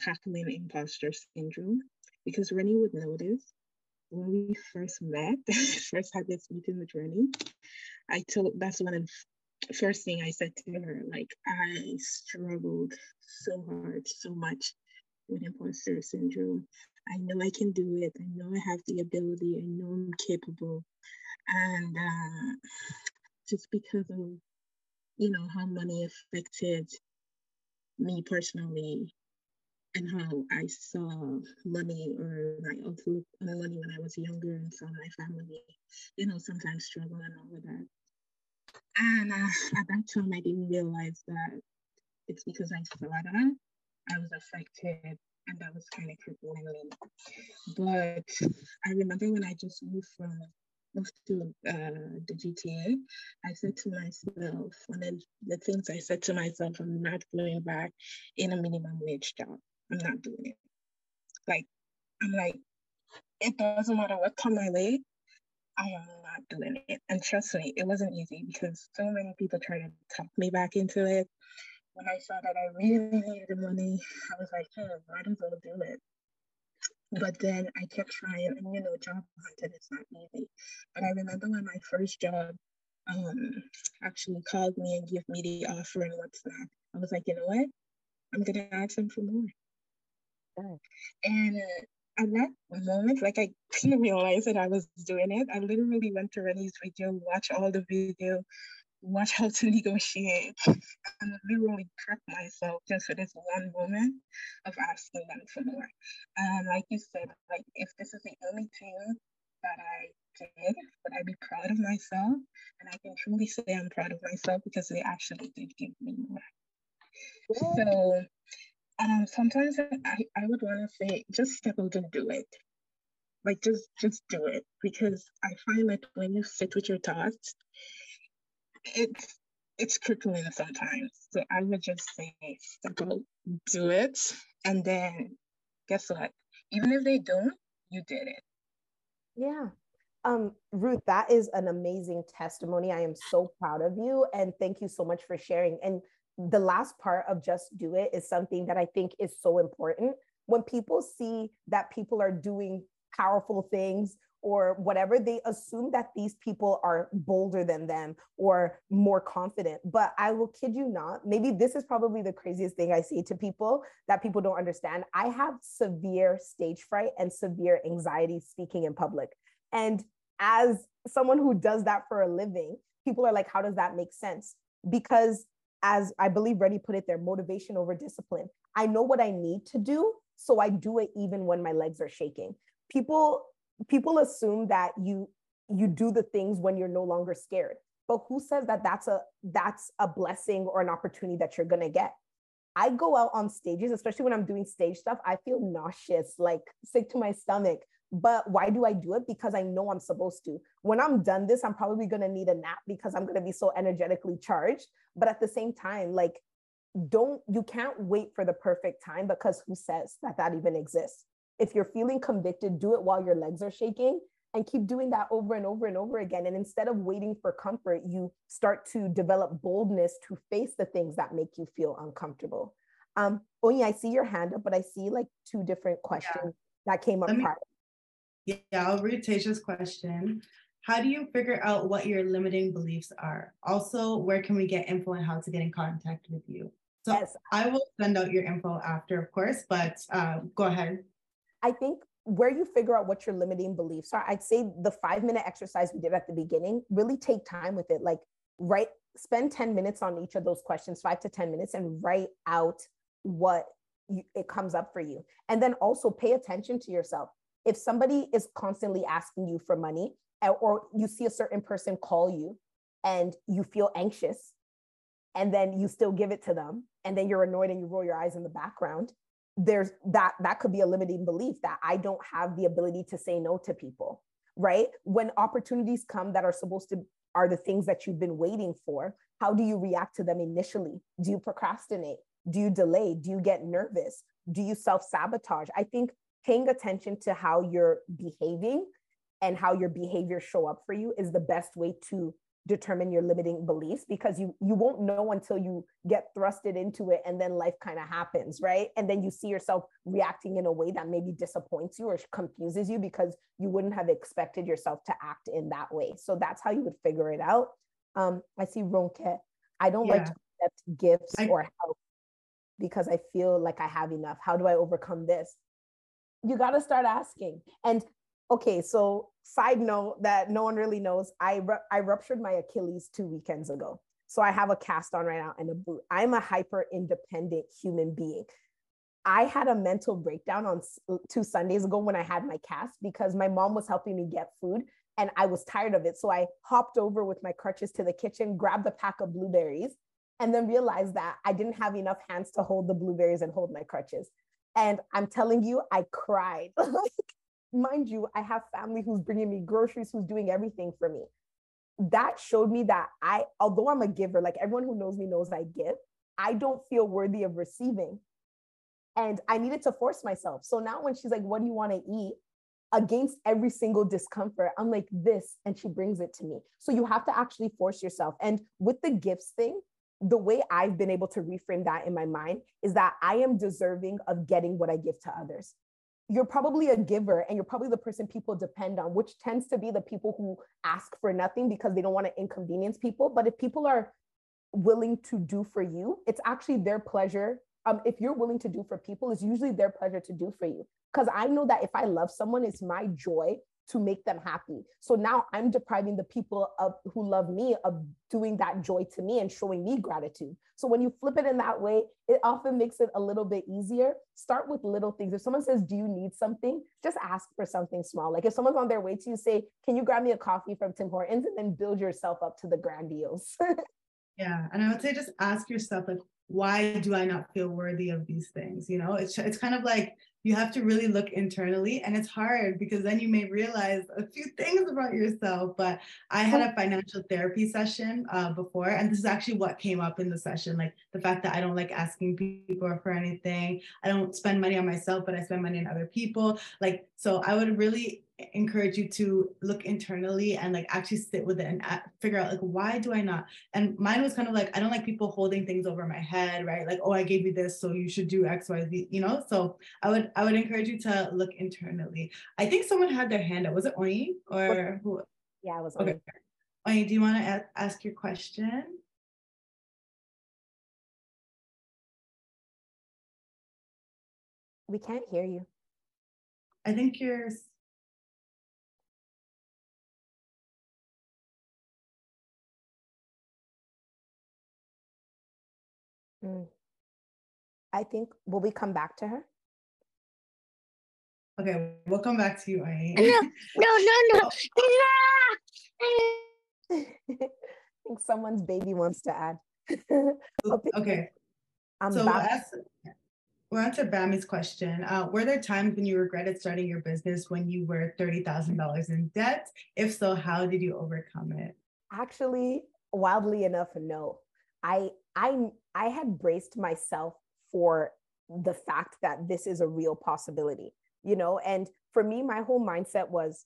tackling imposter syndrome, because Reni would know this. When we first met, first had this meeting with Reni, I told, that's one of the first thing I said to her, like, I struggled so hard, so much with imposter syndrome. I know I can do it. I know I have the ability. I know I'm capable. And uh, just because of, you know, how money affected me personally, and how I saw money or my outlook on money when I was younger and saw my family, you know, sometimes struggle and all of that. And uh, at that time, I didn't realize that it's because I saw that I was affected, and that was kind of crippling me. But I remember when I just moved from moved to uh, the G T A, I said to myself, one of the things I said to myself, I'm not going back in a minimum wage job. I'm not doing it. Like, I'm like, it doesn't matter what come my way, I am not doing it. And trust me, it wasn't easy because so many people tried to talk me back into it. When I saw that I really needed the money, I was like, hey, why don't I do it? But then I kept trying, and you know, job hunting is not easy. But I remember when my first job um, actually called me and gave me the offer and what's that, I was like, you know what? I'm going to ask them for more. Oh. And uh, at that moment, like, I didn't realize that I was doing it. I literally went to Reni's video, watch all the video, watch how to negotiate, and literally prep myself just for this one moment of asking them for more. And um, like you said, like, if this is the only thing that I did, would I be proud of myself? And I can truly say I'm proud of myself because they actually did give me more. So um, sometimes I, I would want to say, just step out and do it. Like, just, just do it. Because I find that when you sit with your thoughts, it's, it's crippling sometimes. So I would just say, step out, do it. And then guess what? Even if they don't, you did it. Yeah. Um, Ruth, that is an amazing testimony. I am so proud of you. And thank you so much for sharing. And the last part of just do it is something that I think is so important. When people see that people are doing powerful things or whatever, they assume that these people are bolder than them or more confident. But I will kid you not, maybe this is probably the craziest thing I say to people that people don't understand. I have severe stage fright and severe anxiety speaking in public. And as someone who does that for a living, people are like, how does that make sense? Because as I believe Reni put it there, motivation over discipline. I know what I need to do, so I do it even when my legs are shaking. People, people assume that you, you do the things when you're no longer scared, but who says that that's a, that's a blessing or an opportunity that you're going to get? I go out on stages, especially when I'm doing stage stuff, I feel nauseous, like sick to my stomach. But why do I do it? Because I know I'm supposed to. When I'm done this, I'm probably going to need a nap because I'm going to be so energetically charged. But at the same time, like, don't, you can't wait for the perfect time, because who says that that even exists? If you're feeling convicted, do it while your legs are shaking, and keep doing that over and over and over again. And instead of waiting for comfort, you start to develop boldness to face the things that make you feel uncomfortable. Um, Oyin, I see your hand up, but I see like two different questions yeah. that came up Let me- prior. Yeah, I'll read Tasha's question. How do you figure out what your limiting beliefs are? Also, where can we get info and how to get in contact with you? So yes. I will send out your info after, of course, but uh, go ahead. I think where you figure out what your limiting beliefs are, I'd say the five minute exercise we did at the beginning, really take time with it. Like, write, spend ten minutes on each of those questions, five to ten minutes, and write out what you, it comes up for you. And then also pay attention to yourself. If somebody is constantly asking you for money, or you see a certain person call you and you feel anxious, and then you still give it to them, and then you're annoyed and you roll your eyes in the background, there's that, that could be a limiting belief that I don't have the ability to say no to people, right? When opportunities come that are supposed to, are the things that you've been waiting for, how do you react to them initially? Do you procrastinate? Do you delay? Do you get nervous? Do you self-sabotage? I think paying attention to how you're behaving and how your behavior show up for you is the best way to determine your limiting beliefs, because you you won't know until you get thrusted into it, and then life kind of happens, right? And then you see yourself reacting in a way that maybe disappoints you or confuses you because you wouldn't have expected yourself to act in that way. So that's how you would figure it out. Um, I see Ronke. I don't yeah. like to accept gifts I, or help because I feel like I have enough. How do I overcome this? You got to start asking. And okay, so side note that no one really knows, I ru- I ruptured my Achilles two weekends ago. So I have a cast on right now and a boot. I'm a hyper independent human being. I had a mental breakdown on s- two Sundays ago when I had my cast, because my mom was helping me get food and I was tired of it. So I hopped over with my crutches to the kitchen, grabbed a pack of blueberries, and then realized that I didn't have enough hands to hold the blueberries and hold my crutches. And I'm telling you, I cried. Mind you, I have family who's bringing me groceries, who's doing everything for me. That showed me that I, although I'm a giver, like everyone who knows me knows I give, I don't feel worthy of receiving. And I needed to force myself. So now when she's like, what do you want to eat? Against every single discomfort, I'm like, this, and she brings it to me. So you have to actually force yourself. And with the gifts thing, the way I've been able to reframe that in my mind is that I am deserving of getting what I give to others. You're probably a giver, and you're probably the person people depend on, which tends to be the people who ask for nothing because they don't want to inconvenience people. But if people are willing to do for you, it's actually their pleasure. Um, if you're willing to do for people, it's usually their pleasure to do for you. Because I know that if I love someone, it's my joy to make them happy. So now I'm depriving the people of who love me of doing that joy to me and showing me gratitude. So when you flip it in that way, it often makes it a little bit easier. Start with little things. If someone says, do you need something? Just ask for something small. Like if someone's on their way to you, say, can you grab me a coffee from Tim Hortons? And then build yourself up to the grandiose. Yeah. And I would say, just ask yourself, like, why do I not feel worthy of these things? You know, it's it's kind of like, you have to really look internally, and it's hard because then you may realize a few things about yourself. But I had a financial therapy session uh, before, and this is actually what came up in the session. Like the fact that I don't like asking people for anything. I don't spend money on myself, but I spend money on other people. Like, so I would really encourage you to look internally and like actually sit with it and figure out like, why do I not? And mine was kind of like, I don't like people holding things over my head, right? Like, oh, I gave you this, so you should do X, Y, Z, you know? So I would, I would encourage you to look internally. I think someone had their hand up. Was it Oni or who? Yeah, it was Oni. Okay. Oni, do you want to ask your question? We can't hear you. I think you're... I think, will we come back to her? Okay, we'll come back to you, Ayi. No, no, no, no. I think someone's baby wants to add. Okay. okay. I'm so back. We'll ask, we're on to Bami's question. Uh, were there times when you regretted starting your business when you were thirty thousand dollars in debt? If so, how did you overcome it? Actually, wildly enough, no. I I I had braced myself for the fact that this is a real possibility, you know? And for me, my whole mindset was,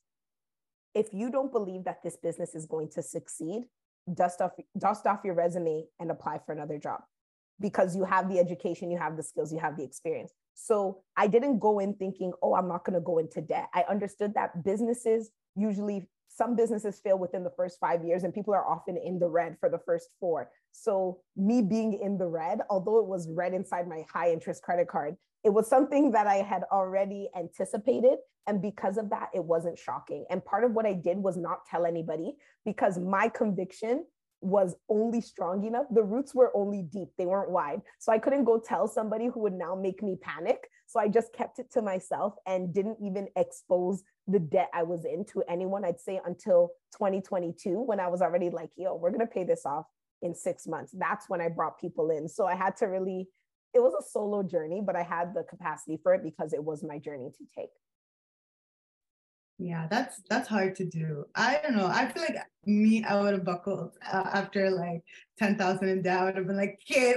if you don't believe that this business is going to succeed, dust off, dust off your resume and apply for another job, because you have the education, you have the skills, you have the experience. So I didn't go in thinking, oh, I'm not going to go into debt. I understood that businesses usually, some businesses fail within the first five years and people are often in the red for the first four. So me being in the red, although it was red inside my high interest credit card, it was something that I had already anticipated. And because of that, it wasn't shocking. And part of what I did was not tell anybody, because my conviction was only strong enough. The roots were only deep, they weren't wide. So I couldn't go tell somebody who would now make me panic. So I just kept it to myself and didn't even expose the debt I was in to anyone, I'd say until twenty twenty-two, when I was already like, yo, we're gonna pay this off in six months. That's when I brought people in. So I had to really, it was a solo journey, but I had the capacity for it because it was my journey to take. Yeah, that's that's hard to do. I don't know. I feel like me, I would have buckled uh, after like ten thousand in debt. I would have been like, okay,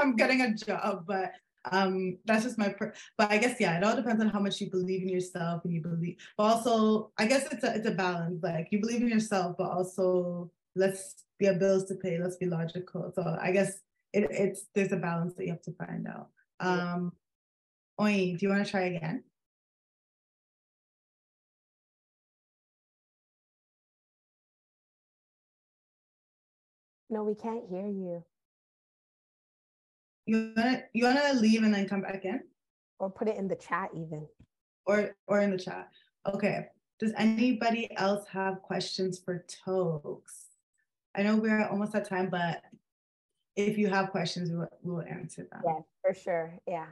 I'm getting a job. But um, that's just my, per- but I guess, yeah, it all depends on how much you believe in yourself and you believe, but also, I guess it's a, it's a balance. Like you believe in yourself, but also let's be have bills to pay. Let's be logical. So I guess it, it's, there's a balance that you have to find out. Um, Oyin, do you want to try again? No, we can't hear you. You wanna you wanna leave and then come back in? Or put it in the chat even. Or or in the chat. Okay. Does anybody else have questions for Toks? I know we're almost at time, but if you have questions, we will, we will answer them. Yeah, for sure. Yeah.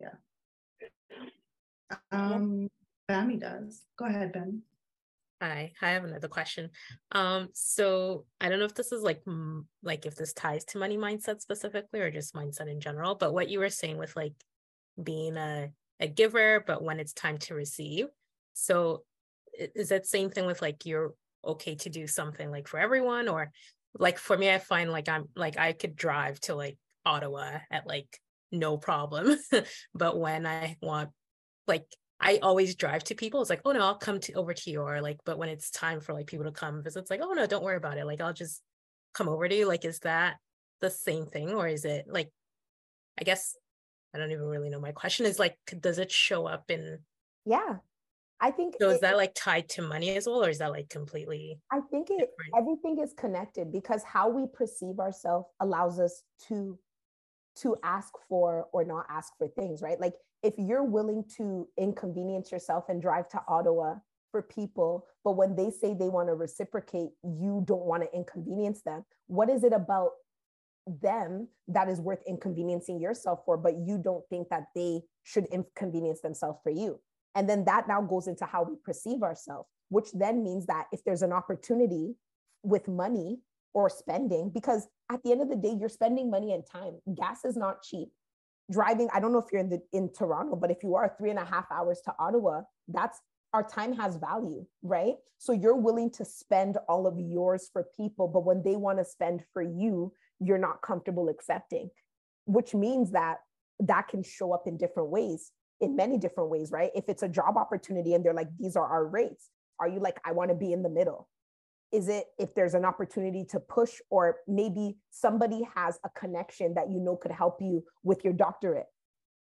Yeah. Um, Bami does. Go ahead, Ben. Hi, I have another question. Um, so I don't know if this is like, like if this ties to money mindset specifically or just mindset in general, but what you were saying with like being a, a giver, but when it's time to receive. So is that same thing with like, you're okay to do something like for everyone? Or like, for me, I find like, I'm like, I could drive to like Ottawa at like, no problem. But when I want like, I always drive to people. It's like, oh no, I'll come to over to you, or like, but when it's time for like people to come visit, it's like, oh no, don't worry about it. Like, I'll just come over to you. Like, is that the same thing? Or is it like, I guess, I don't even really know. My question is like, does it show up in? Yeah, I think. So it, is that like tied to money as well? Or is that like completely? I think it, everything is connected, because how we perceive ourselves allows us to to ask for or not ask for things, right? Like, if you're willing to inconvenience yourself and drive to Ottawa for people, but when they say they want to reciprocate, you don't want to inconvenience them. What is it about them that is worth inconveniencing yourself for, but you don't think that they should inconvenience themselves for you? And then that now goes into how we perceive ourselves, which then means that if there's an opportunity with money or spending, because at the end of the day, you're spending money and time. Gas is not cheap. Driving, I don't know if you're in the in Toronto, but if you are three and a half hours to Ottawa, that's, our time has value, right? So you're willing to spend all of yours for people, but when they want to spend for you, you're not comfortable accepting, which means that that can show up in different ways, in many different ways, right? If it's a job opportunity and they're like, these are our rates, are you like, I want to be in the middle? Is it if there's an opportunity to push, or maybe somebody has a connection that you know could help you with your doctorate,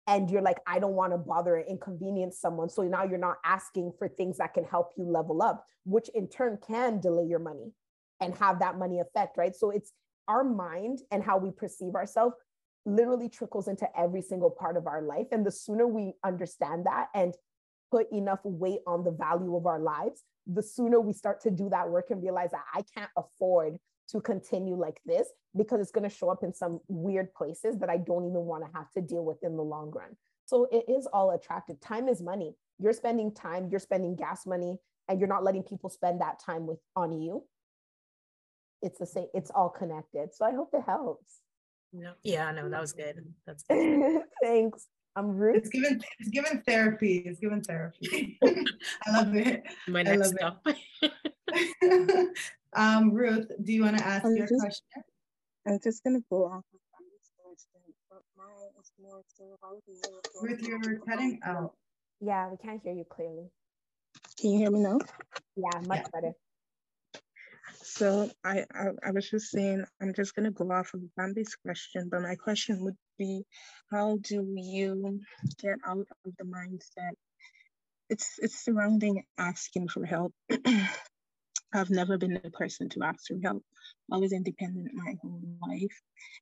and you're like, I don't want to bother and inconvenience someone. So now you're not asking for things that can help you level up, which in turn can delay your money and have that money effect, right? So it's our mind and how we perceive ourselves literally trickles into every single part of our life. And the sooner we understand that and put enough weight on the value of our lives, the sooner we start to do that work and realize that I can't afford to continue like this, because it's going to show up in some weird places that I don't even want to have to deal with in the long run. So it is all attractive. Time is money. You're spending time, you're spending gas money, and you're not letting people spend that time with on you. It's the same. It's all connected. So I hope it helps. No, yeah, no, that was good. That's good. Thanks. I'm rude. It's given, it's given therapy. It's given therapy. I love it. My next stop. um, Ruth, do you want to ask I'm your just, question? I'm just going to go off of Bami's question, but mine is more so how do you. Ruth, you're cutting out. Yeah, we can't hear you clearly. Can you hear me now? Yeah, much yeah. better. So I, I I was just saying, I'm just going to go off of Bambi's question, but my question would be, how do you get out of the mindset? It's, it's surrounding asking for help. I've never been the person to ask for help. I was independent my whole life.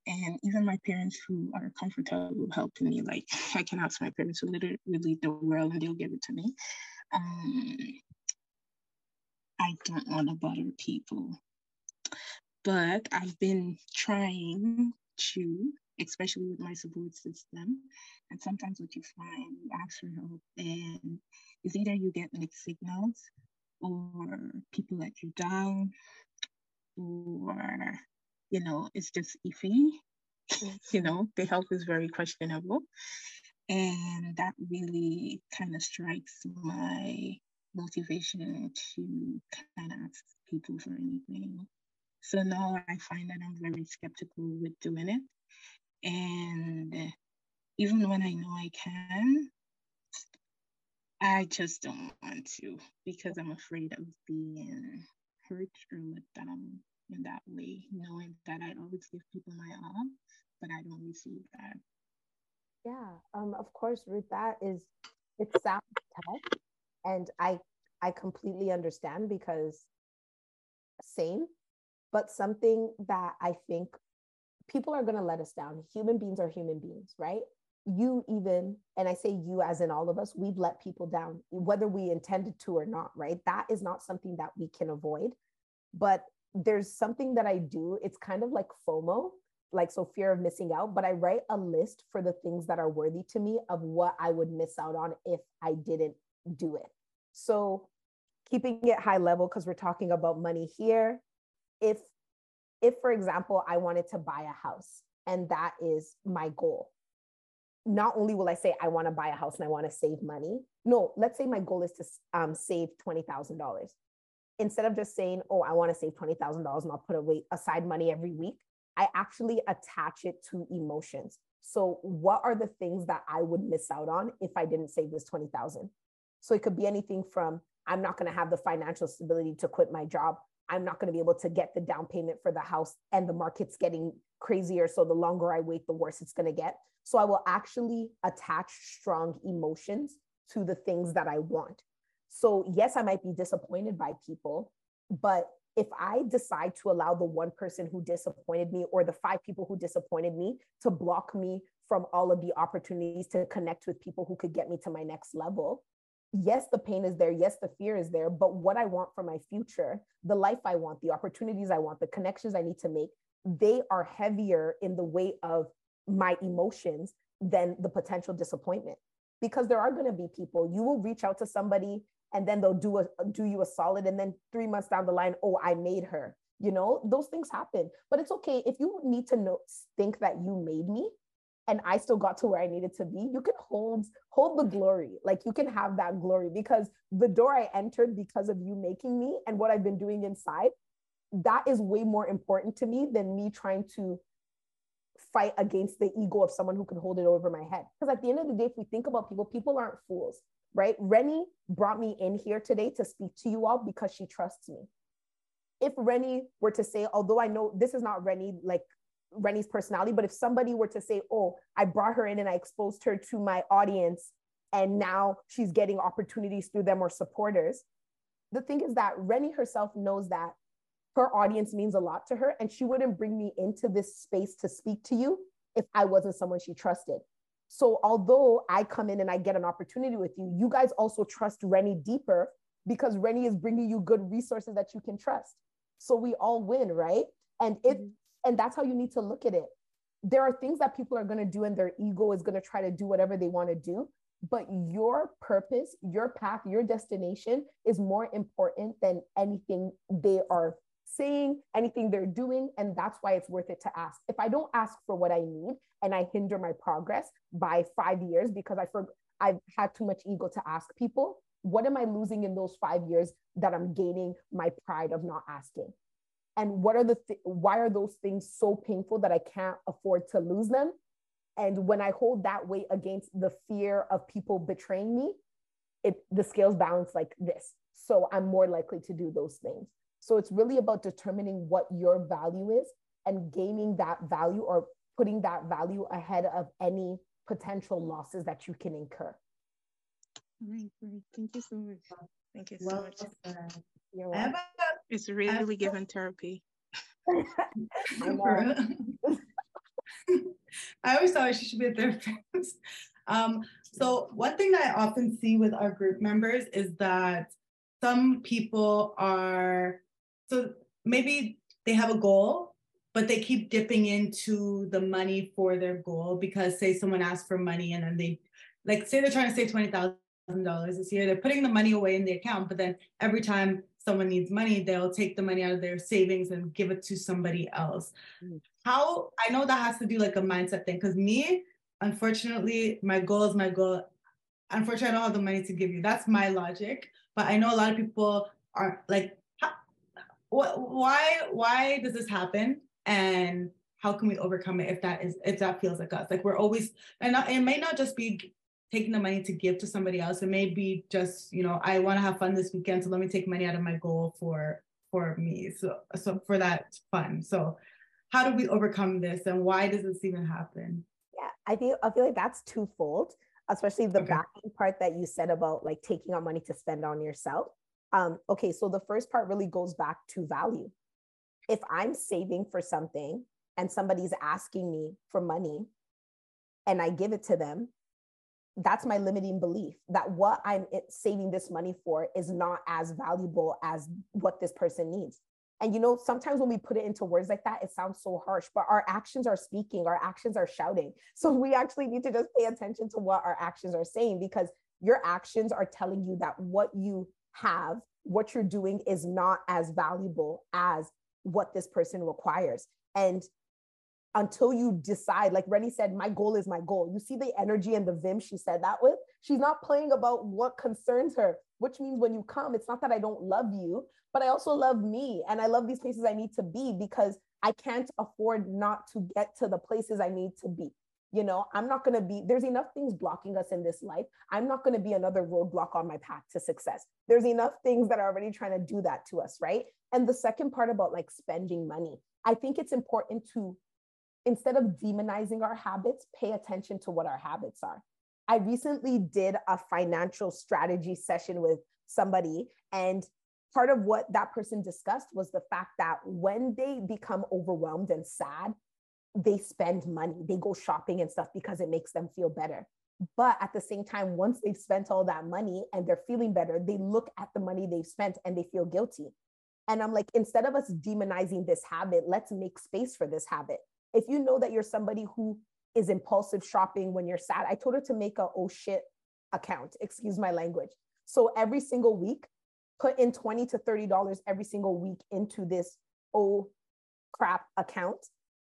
And even my parents who are comfortable helping me, like I can ask my parents to literally leave the world and they'll give it to me. Um, I don't want to bother people. but I've been trying to, especially with my support system. And sometimes what you find, you ask for help, and it's either you get mixed signals, or people let you down, or, you know, it's just iffy. You know, the help is very questionable. And that really kind of strikes my motivation to kind of ask people for anything. So now I find that I'm very skeptical with doing it. And even when I know I can, I just don't want to, because I'm afraid of being hurt or looked down in that way, knowing that I always give people my all, but I don't receive that. Yeah, um, of course, Ruth, that is, it sounds tough. And I, I completely understand, because same, but something that I think people are going to let us down. Human beings are human beings, right? You even, and I say you as in all of us, we've let people down, whether we intended to or not, right? That is not something that we can avoid. But there's something that I do. It's kind of like FOMO, like, so fear of missing out, but I write a list for the things that are worthy to me of what I would miss out on if I didn't do it. So keeping it high level, because we're talking about money here. If, if, for example, I wanted to buy a house, and that is my goal, not only will I say I want to buy a house and I want to save money. No, let's say my goal is to um, save twenty thousand dollars. Instead of just saying, oh, I want to save twenty thousand dollars and I'll put away aside money every week, I actually attach it to emotions. So what are the things that I would miss out on if I didn't save this twenty thousand dollars? So it could be anything from, I'm not going to have the financial stability to quit my job. I'm not going to be able to get the down payment for the house, and the market's getting crazier. So the longer I wait, the worse it's going to get. So I will actually attach strong emotions to the things that I want. So yes, I might be disappointed by people, but if I decide to allow the one person who disappointed me, or the five people who disappointed me, to block me from all of the opportunities to connect with people who could get me to my next level, yes, the pain is there. Yes, the fear is there. But what I want for my future, the life I want, the opportunities I want, the connections I need to make, they are heavier in the weight of my emotions than the potential disappointment. Because there are going to be people, you will reach out to somebody and then they'll do a, do you a solid. And then three months down the line, oh, I made her, you know, those things happen. But it's okay. If you need to know, think that you made me and I still got to where I needed to be, you can hold, hold the glory. Like, you can have that glory, because the door I entered because of you making me and what I've been doing inside, that is way more important to me than me trying to fight against the ego of someone who can hold it over my head. Because at the end of the day, if we think about people, people aren't fools, right? Reni brought me in here today to speak to you all because she trusts me. If Reni were to say, although I know this is not Reni, like Reni's personality, but if somebody were to say, oh, I brought her in and I exposed her to my audience, and now she's getting opportunities through them or supporters. The thing is that Reni herself knows that her audience means a lot to her, and she wouldn't bring me into this space to speak to you if I wasn't someone she trusted. So although I come in and I get an opportunity with you, you guys also trust Reni deeper, because Reni is bringing you good resources that you can trust. So we all win, right? And it, mm-hmm. and that's how you need to look at it. There are things that people are going to do, and their ego is going to try to do whatever they want to do. But your purpose, your path, your destination is more important than anything they are saying, anything they're doing. And that's why it's worth it to ask. If I don't ask for what I need and I hinder my progress by five years because I for, I've had too much ego to ask people, what am I losing in those five years that I'm gaining my pride of not asking? And what are the th- why are those things so painful that I can't afford to lose them? And when I hold that weight against the fear of people betraying me, it the scales balance like this. So I'm more likely to do those things. So it's really about determining what your value is and gaining that value, or putting that value ahead of any potential losses that you can incur. Right, right. Thank you so much. Thank you so well, much. Uh, You're welcome. It's really, really given therapy. I, I always thought she should be a therapist. Um, so one thing that I often see with our group members is that some people are, so maybe they have a goal, but they keep dipping into the money for their goal because, say, someone asks for money and then they, like, say they're trying to save twenty thousand dollars this year, they're putting the money away in the account, but then every time someone needs money, they'll take the money out of their savings and give it to somebody else. Mm-hmm. How, I know that has to do like a mindset thing, because me, unfortunately, my goal is my goal. Unfortunately, I don't have the money to give you. That's my logic. But I know a lot of people are like, what, why, why does this happen? And how can we overcome it if that is, if that feels like us? Like, we're always, and it may not just be taking the money to give to somebody else. It may be just, you know, I want to have fun this weekend, so let me take money out of my goal for, for me. So, so for that fun. So how do we overcome this, and why does this even happen? Yeah, I feel, I feel like that's twofold, especially the okay. backing part that you said about like taking on money to spend on yourself. Um, okay, so the first part really goes back to value. If I'm saving for something and somebody's asking me for money and I give it to them, that's my limiting belief that what I'm saving this money for is not as valuable as what this person needs. And, you know, sometimes when we put it into words like that, it sounds so harsh, but our actions are speaking, our actions are shouting. So we actually need to just pay attention to what our actions are saying, because your actions are telling you that what you have, what you're doing is not as valuable as what this person requires. And until you decide, like Reni said, my goal is my goal. You see the energy and the vim she said that with? She's not playing about what concerns her, which means when you come, it's not that I don't love you, but I also love me. And I love these places I need to be, because I can't afford not to get to the places I need to be. You know, I'm not going to be, there's enough things blocking us in this life. I'm not going to be another roadblock on my path to success. There's enough things that are already trying to do that to us, right? And the second part about like spending money, I think it's important to, instead of demonizing our habits, pay attention to what our habits are. I recently did a financial strategy session with somebody, and part of what that person discussed was the fact that when they become overwhelmed and sad, they spend money, they go shopping and stuff because it makes them feel better. But at the same time, once they've spent all that money and they're feeling better, they look at the money they've spent and they feel guilty. And I'm like, instead of us demonizing this habit, let's make space for this habit. If you know that you're somebody who is impulsive shopping when you're sad, I told her to make a oh shit account, excuse my language. So every single week, put in twenty to thirty dollars every single week into this oh crap account.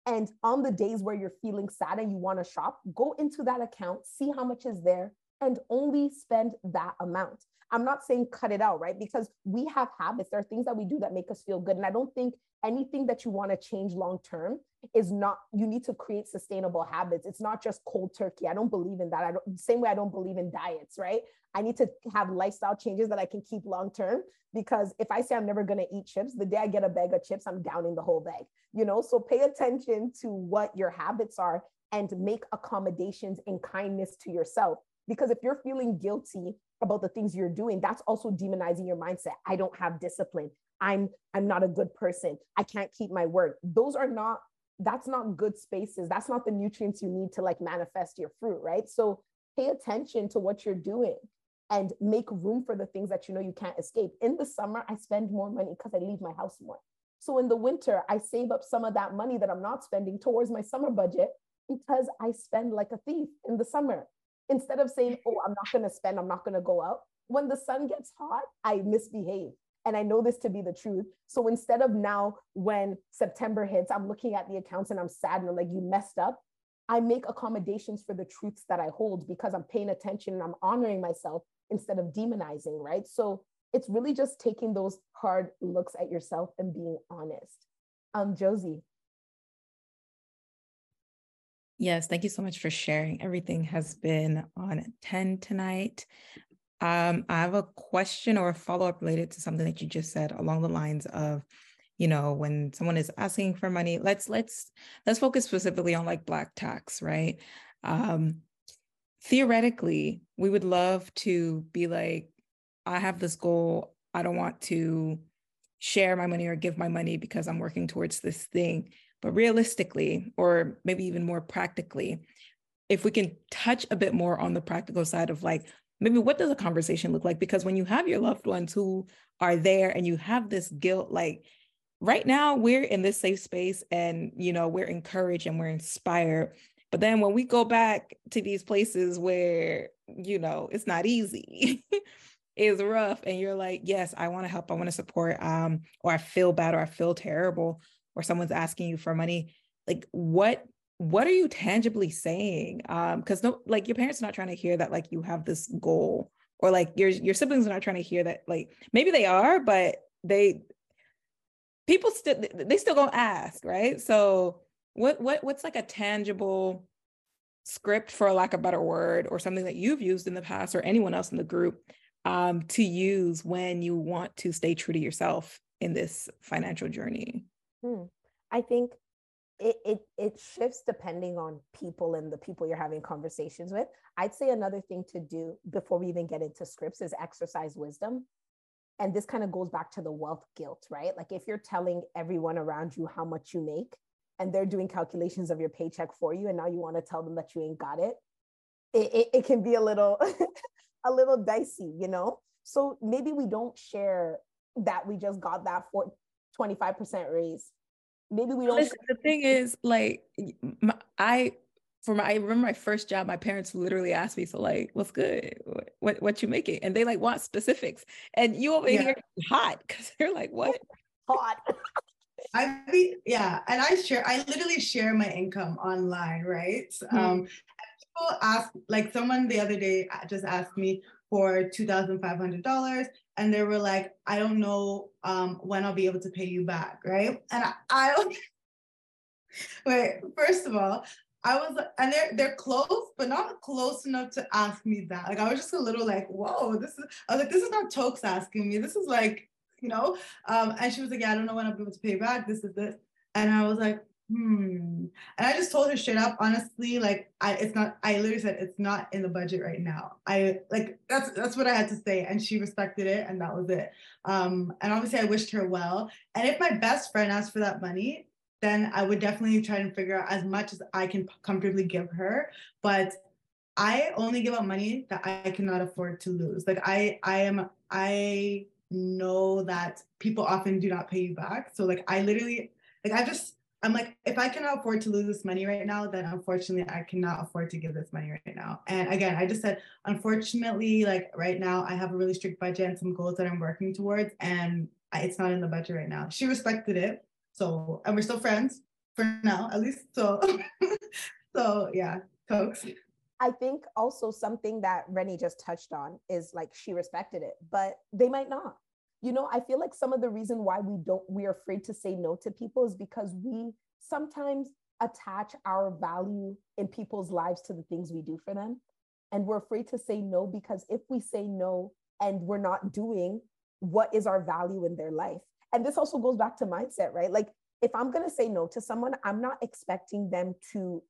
And on the days where you're feeling sad and you want to shop, go into that account, see how much is there, and only spend that amount. I'm not saying cut it out, right? Because we have habits. There are things that we do that make us feel good. And I don't think anything that you want to change long-term is not, you need to create sustainable habits. It's not just cold turkey. I don't believe in that. I don't, same way I don't believe in diets, right? I need to have lifestyle changes that I can keep long-term, because if I say I'm never going to eat chips, the day I get a bag of chips, I'm downing the whole bag, you know? So pay attention to what your habits are and make accommodations and kindness to yourself. Because if you're feeling guilty about the things you're doing, that's also demonizing your mindset. I don't have discipline. I'm, I'm not a good person. I can't keep my word. Those are not, that's not good spaces. That's not the nutrients you need to like manifest your fruit, right? So pay attention to what you're doing and make room for the things that you know you can't escape. In the summer, I spend more money because I leave my house more. So in the winter, I save up some of that money that I'm not spending towards my summer budget, because I spend like a thief in the summer. Instead of saying, oh, I'm not going to spend, I'm not going to go out. When the sun gets hot, I misbehave. And I know this to be the truth. So instead of now, when September hits, I'm looking at the accounts and I'm sad and I'm like, you messed up. I make accommodations for the truths that I hold, because I'm paying attention and I'm honoring myself instead of demonizing, right? So it's really just taking those hard looks at yourself and being honest. Um, Josie. Yes, thank you so much for sharing. Everything has been on ten tonight. Um, I have a question or a follow-up related to something that you just said, along the lines of, you know, when someone is asking for money, let's let's let's focus specifically on like Black Tax, right? Um, theoretically, we would love to be like, I have this goal. I don't want to share my money or give my money because I'm working towards this thing. But realistically, or maybe even more practically, if we can touch a bit more on the practical side of like, maybe what does a conversation look like? Because when you have your loved ones who are there and you have this guilt, like right now we're in this safe space and, you know, we're encouraged and we're inspired. But then when we go back to these places where, you know, it's not easy, it's rough. And you're like, yes, I want to help. I want to support. Um, or I feel bad, or I feel terrible, or someone's asking you for money. Like, what, what are you tangibly saying? Um, cause no, like your parents are not trying to hear that, like you have this goal, or like your, your siblings are not trying to hear that. Like, maybe they are, but they, people still, they still gonna ask, right? So what, what, what's like a tangible script, for lack of a better word, or something that you've used in the past, or anyone else in the group, um, to use when you want to stay true to yourself in this financial journey? Hmm. I think it, it, it shifts depending on people and the people you're having conversations with. I'd say another thing to do before we even get into scripts is exercise wisdom. And this kind of goes back to the wealth guilt, right? Like if you're telling everyone around you how much you make and they're doing calculations of your paycheck for you, and now you want to tell them that you ain't got it, it, it, it can be a little, a little dicey, you know? So maybe we don't share that we just got that for twenty-five percent raise. Maybe we don't. Listen, share- the thing is like, my, I, for my, I remember my first job, my parents literally asked me, so like, what's good? What, what you making? And they like want specifics. And you over yeah. here hot, because they're like, what? Hot. I be, yeah. And I share, I literally share my income online, right? Mm-hmm. Um, and people ask, like someone the other day just asked me for two thousand five hundred dollars. And they were like, I don't know um, when I'll be able to pay you back, right? And I, I wait, first of all, I was, and they're, they're close, but not close enough to ask me that. Like, I was just a little like, whoa, this is, I was like, this is not Toks asking me. This is like, you know, um, and she was like, yeah, I don't know when I'll be able to pay back. This is this. And I was like, hmm. And I just told her straight up, honestly, like, I, it's not, I literally said, it's not in the budget right now. I like, that's, that's what I had to say. And she respected it. And that was it. Um, and obviously I wished her well. And if my best friend asked for that money, then I would definitely try and figure out as much as I can comfortably give her. But I only give out money that I cannot afford to lose. Like I, I am, I know that people often do not pay you back. So like, I literally, like, I just, I'm like, if I cannot afford to lose this money right now, then unfortunately I cannot afford to give this money right now. And again, I just said, unfortunately, like right now I have a really strict budget and some goals that I'm working towards, and it's not in the budget right now. She respected it. So, and we're still friends for now, at least. So, so yeah, folks. I think also something that Reni just touched on is like, she respected it, but they might not. You know, I feel like some of the reason why we don't, we're afraid to say no to people is because we sometimes attach our value in people's lives to the things we do for them. And we're afraid to say no, because if we say no and we're not doing what is our value in their life. And this also goes back to mindset, right? Like if I'm going to say no to someone, I'm not expecting them to,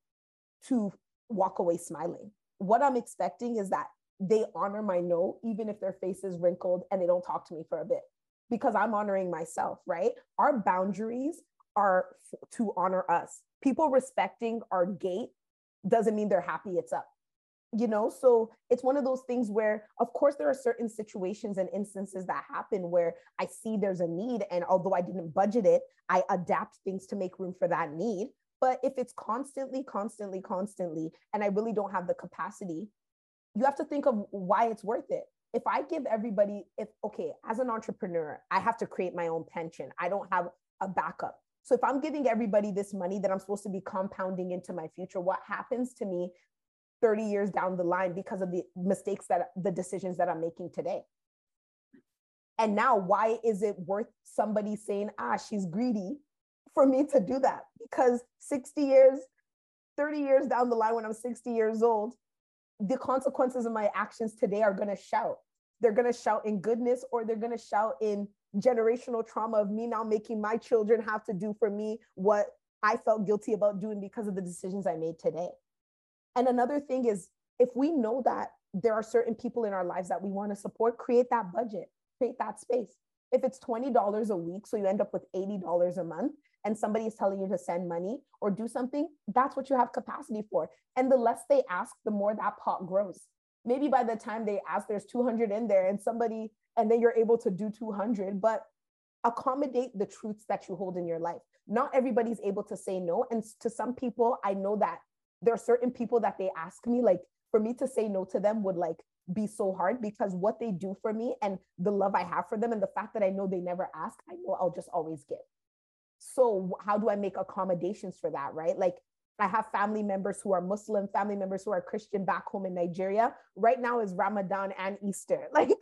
to walk away smiling. What I'm expecting is that they honor my no, even if their face is wrinkled and they don't talk to me for a bit, because I'm honoring myself, right? Our boundaries are f- to honor us. People respecting our gate doesn't mean they're happy it's up. You know, so it's one of those things where, of course, there are certain situations and instances that happen where I see there's a need. And although I didn't budget it, I adapt things to make room for that need. But if it's constantly, constantly, constantly, and I really don't have the capacity, you have to think of why it's worth it. If I give everybody, if, okay, as an entrepreneur, I have to create my own pension. I don't have a backup. So if I'm giving everybody this money that I'm supposed to be compounding into my future, what happens to me thirty years down the line because of the mistakes that the decisions that I'm making today? And now why is it worth somebody saying, ah, she's greedy for me to do that? Because sixty years, thirty years down the line, when I'm sixty years old, the consequences of my actions today are going to shout. They're going to shout in goodness, or they're going to shout in generational trauma of me now making my children have to do for me what I felt guilty about doing because of the decisions I made today. And another thing is, if we know that there are certain people in our lives that we want to support, create that budget, create that space. If it's twenty dollars a week, so you end up with eighty dollars a month, and somebody is telling you to send money or do something, that's what you have capacity for. And the less they ask, the more that pot grows. Maybe by the time they ask, there's two hundred in there, and somebody, and then you're able to do two hundred, but accommodate the truths that you hold in your life. Not everybody's able to say no. And to some people, I know that there are certain people that they ask me, like, for me to say no to them would like be so hard, because what they do for me and the love I have for them and the fact that I know they never ask, I know I'll just always give. So how do I make accommodations for that, right? Like, I have family members who are Muslim, family members who are Christian back home in Nigeria. Right now is Ramadan and Easter. Like,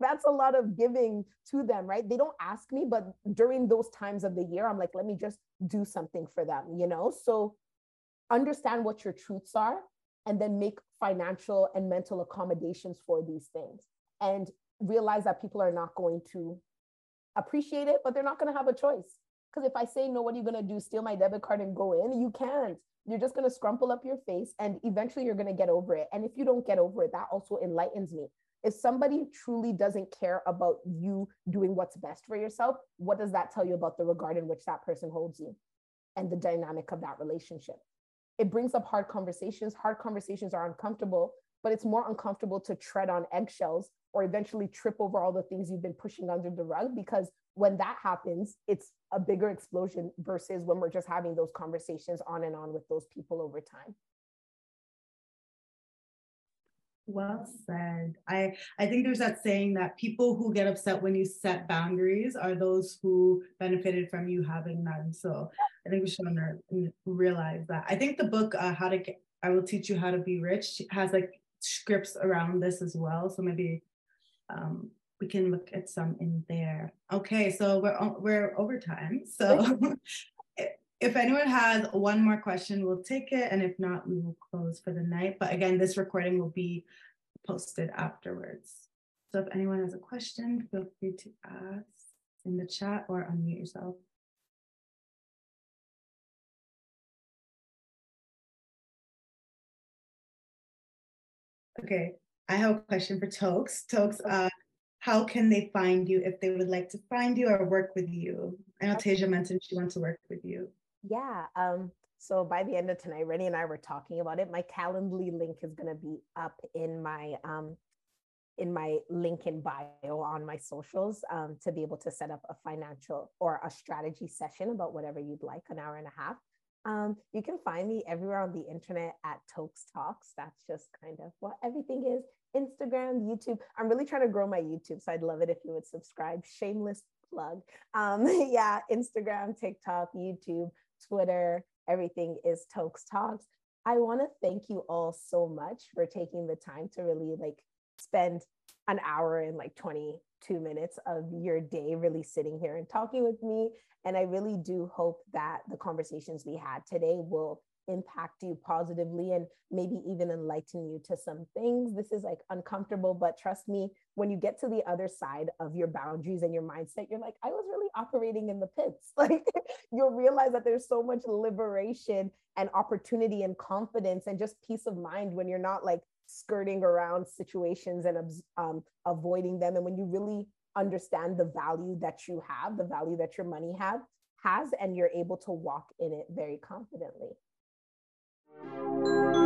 that's a lot of giving to them, right? They don't ask me, but during those times of the year, I'm like, let me just do something for them, you know? So understand what your truths are, and then make financial and mental accommodations for these things, and realize that people are not going to appreciate it, but they're not going to have a choice. Because if I say no, what are you going to do? Steal my debit card and go in? You can't. You're just going to scrumple up your face, and eventually you're going to get over it. And if you don't get over it, that also enlightens me. If somebody truly doesn't care about you doing what's best for yourself, what does that tell you about the regard in which that person holds you and the dynamic of that relationship? It brings up hard conversations. Hard conversations are uncomfortable, but it's more uncomfortable to tread on eggshells or eventually trip over all the things you've been pushing under the rug, because when that happens, it's a bigger explosion versus when we're just having those conversations on and on with those people over time. Well said. I, I think there's that saying that people who get upset when you set boundaries are those who benefited from you having none. So I think we should realize that. I think the book, uh, How to Get, I Will Teach You How to Be Rich, has like scripts around this as well. So maybe um, we can look at some in there. Okay, so we're, we're over time. So if anyone has one more question, we'll take it. And if not, we will close for the night. But again, this recording will be posted afterwards. So if anyone has a question, feel free to ask in the chat or unmute yourself. Okay, I have a question for Toks. Toks, uh, how can they find you if they would like to find you or work with you? I know Tasia mentioned she wants to work with you. Yeah. Um, so by the end of tonight, Reni and I were talking about it. My Calendly link is going to be up in my um, in my link in bio on my socials um, to be able to set up a financial or a strategy session about whatever you'd like, an hour and a half. Um, you can find me everywhere on the internet at ToksTalks. That's just kind of what everything is. Instagram, YouTube. I'm really trying to grow my YouTube, so I'd love it if you would subscribe. Shameless plug. Um, yeah, Instagram, TikTok, YouTube, Twitter, everything is ToksTalks. I want to thank you all so much for taking the time to really like spend an hour and like twenty-two minutes of your day really sitting here and talking with me. And I really do hope that the conversations we had today will impact you positively and maybe even enlighten you to some things. This is like uncomfortable, but trust me, when you get to the other side of your boundaries and your mindset, you're like, I was really operating in the pits. Like, you'll realize that there's so much liberation and opportunity and confidence and just peace of mind when you're not like skirting around situations and um, avoiding them. And when you really understand the value that you have, the value that your money have, has, and you're able to walk in it very confidently. Thank you.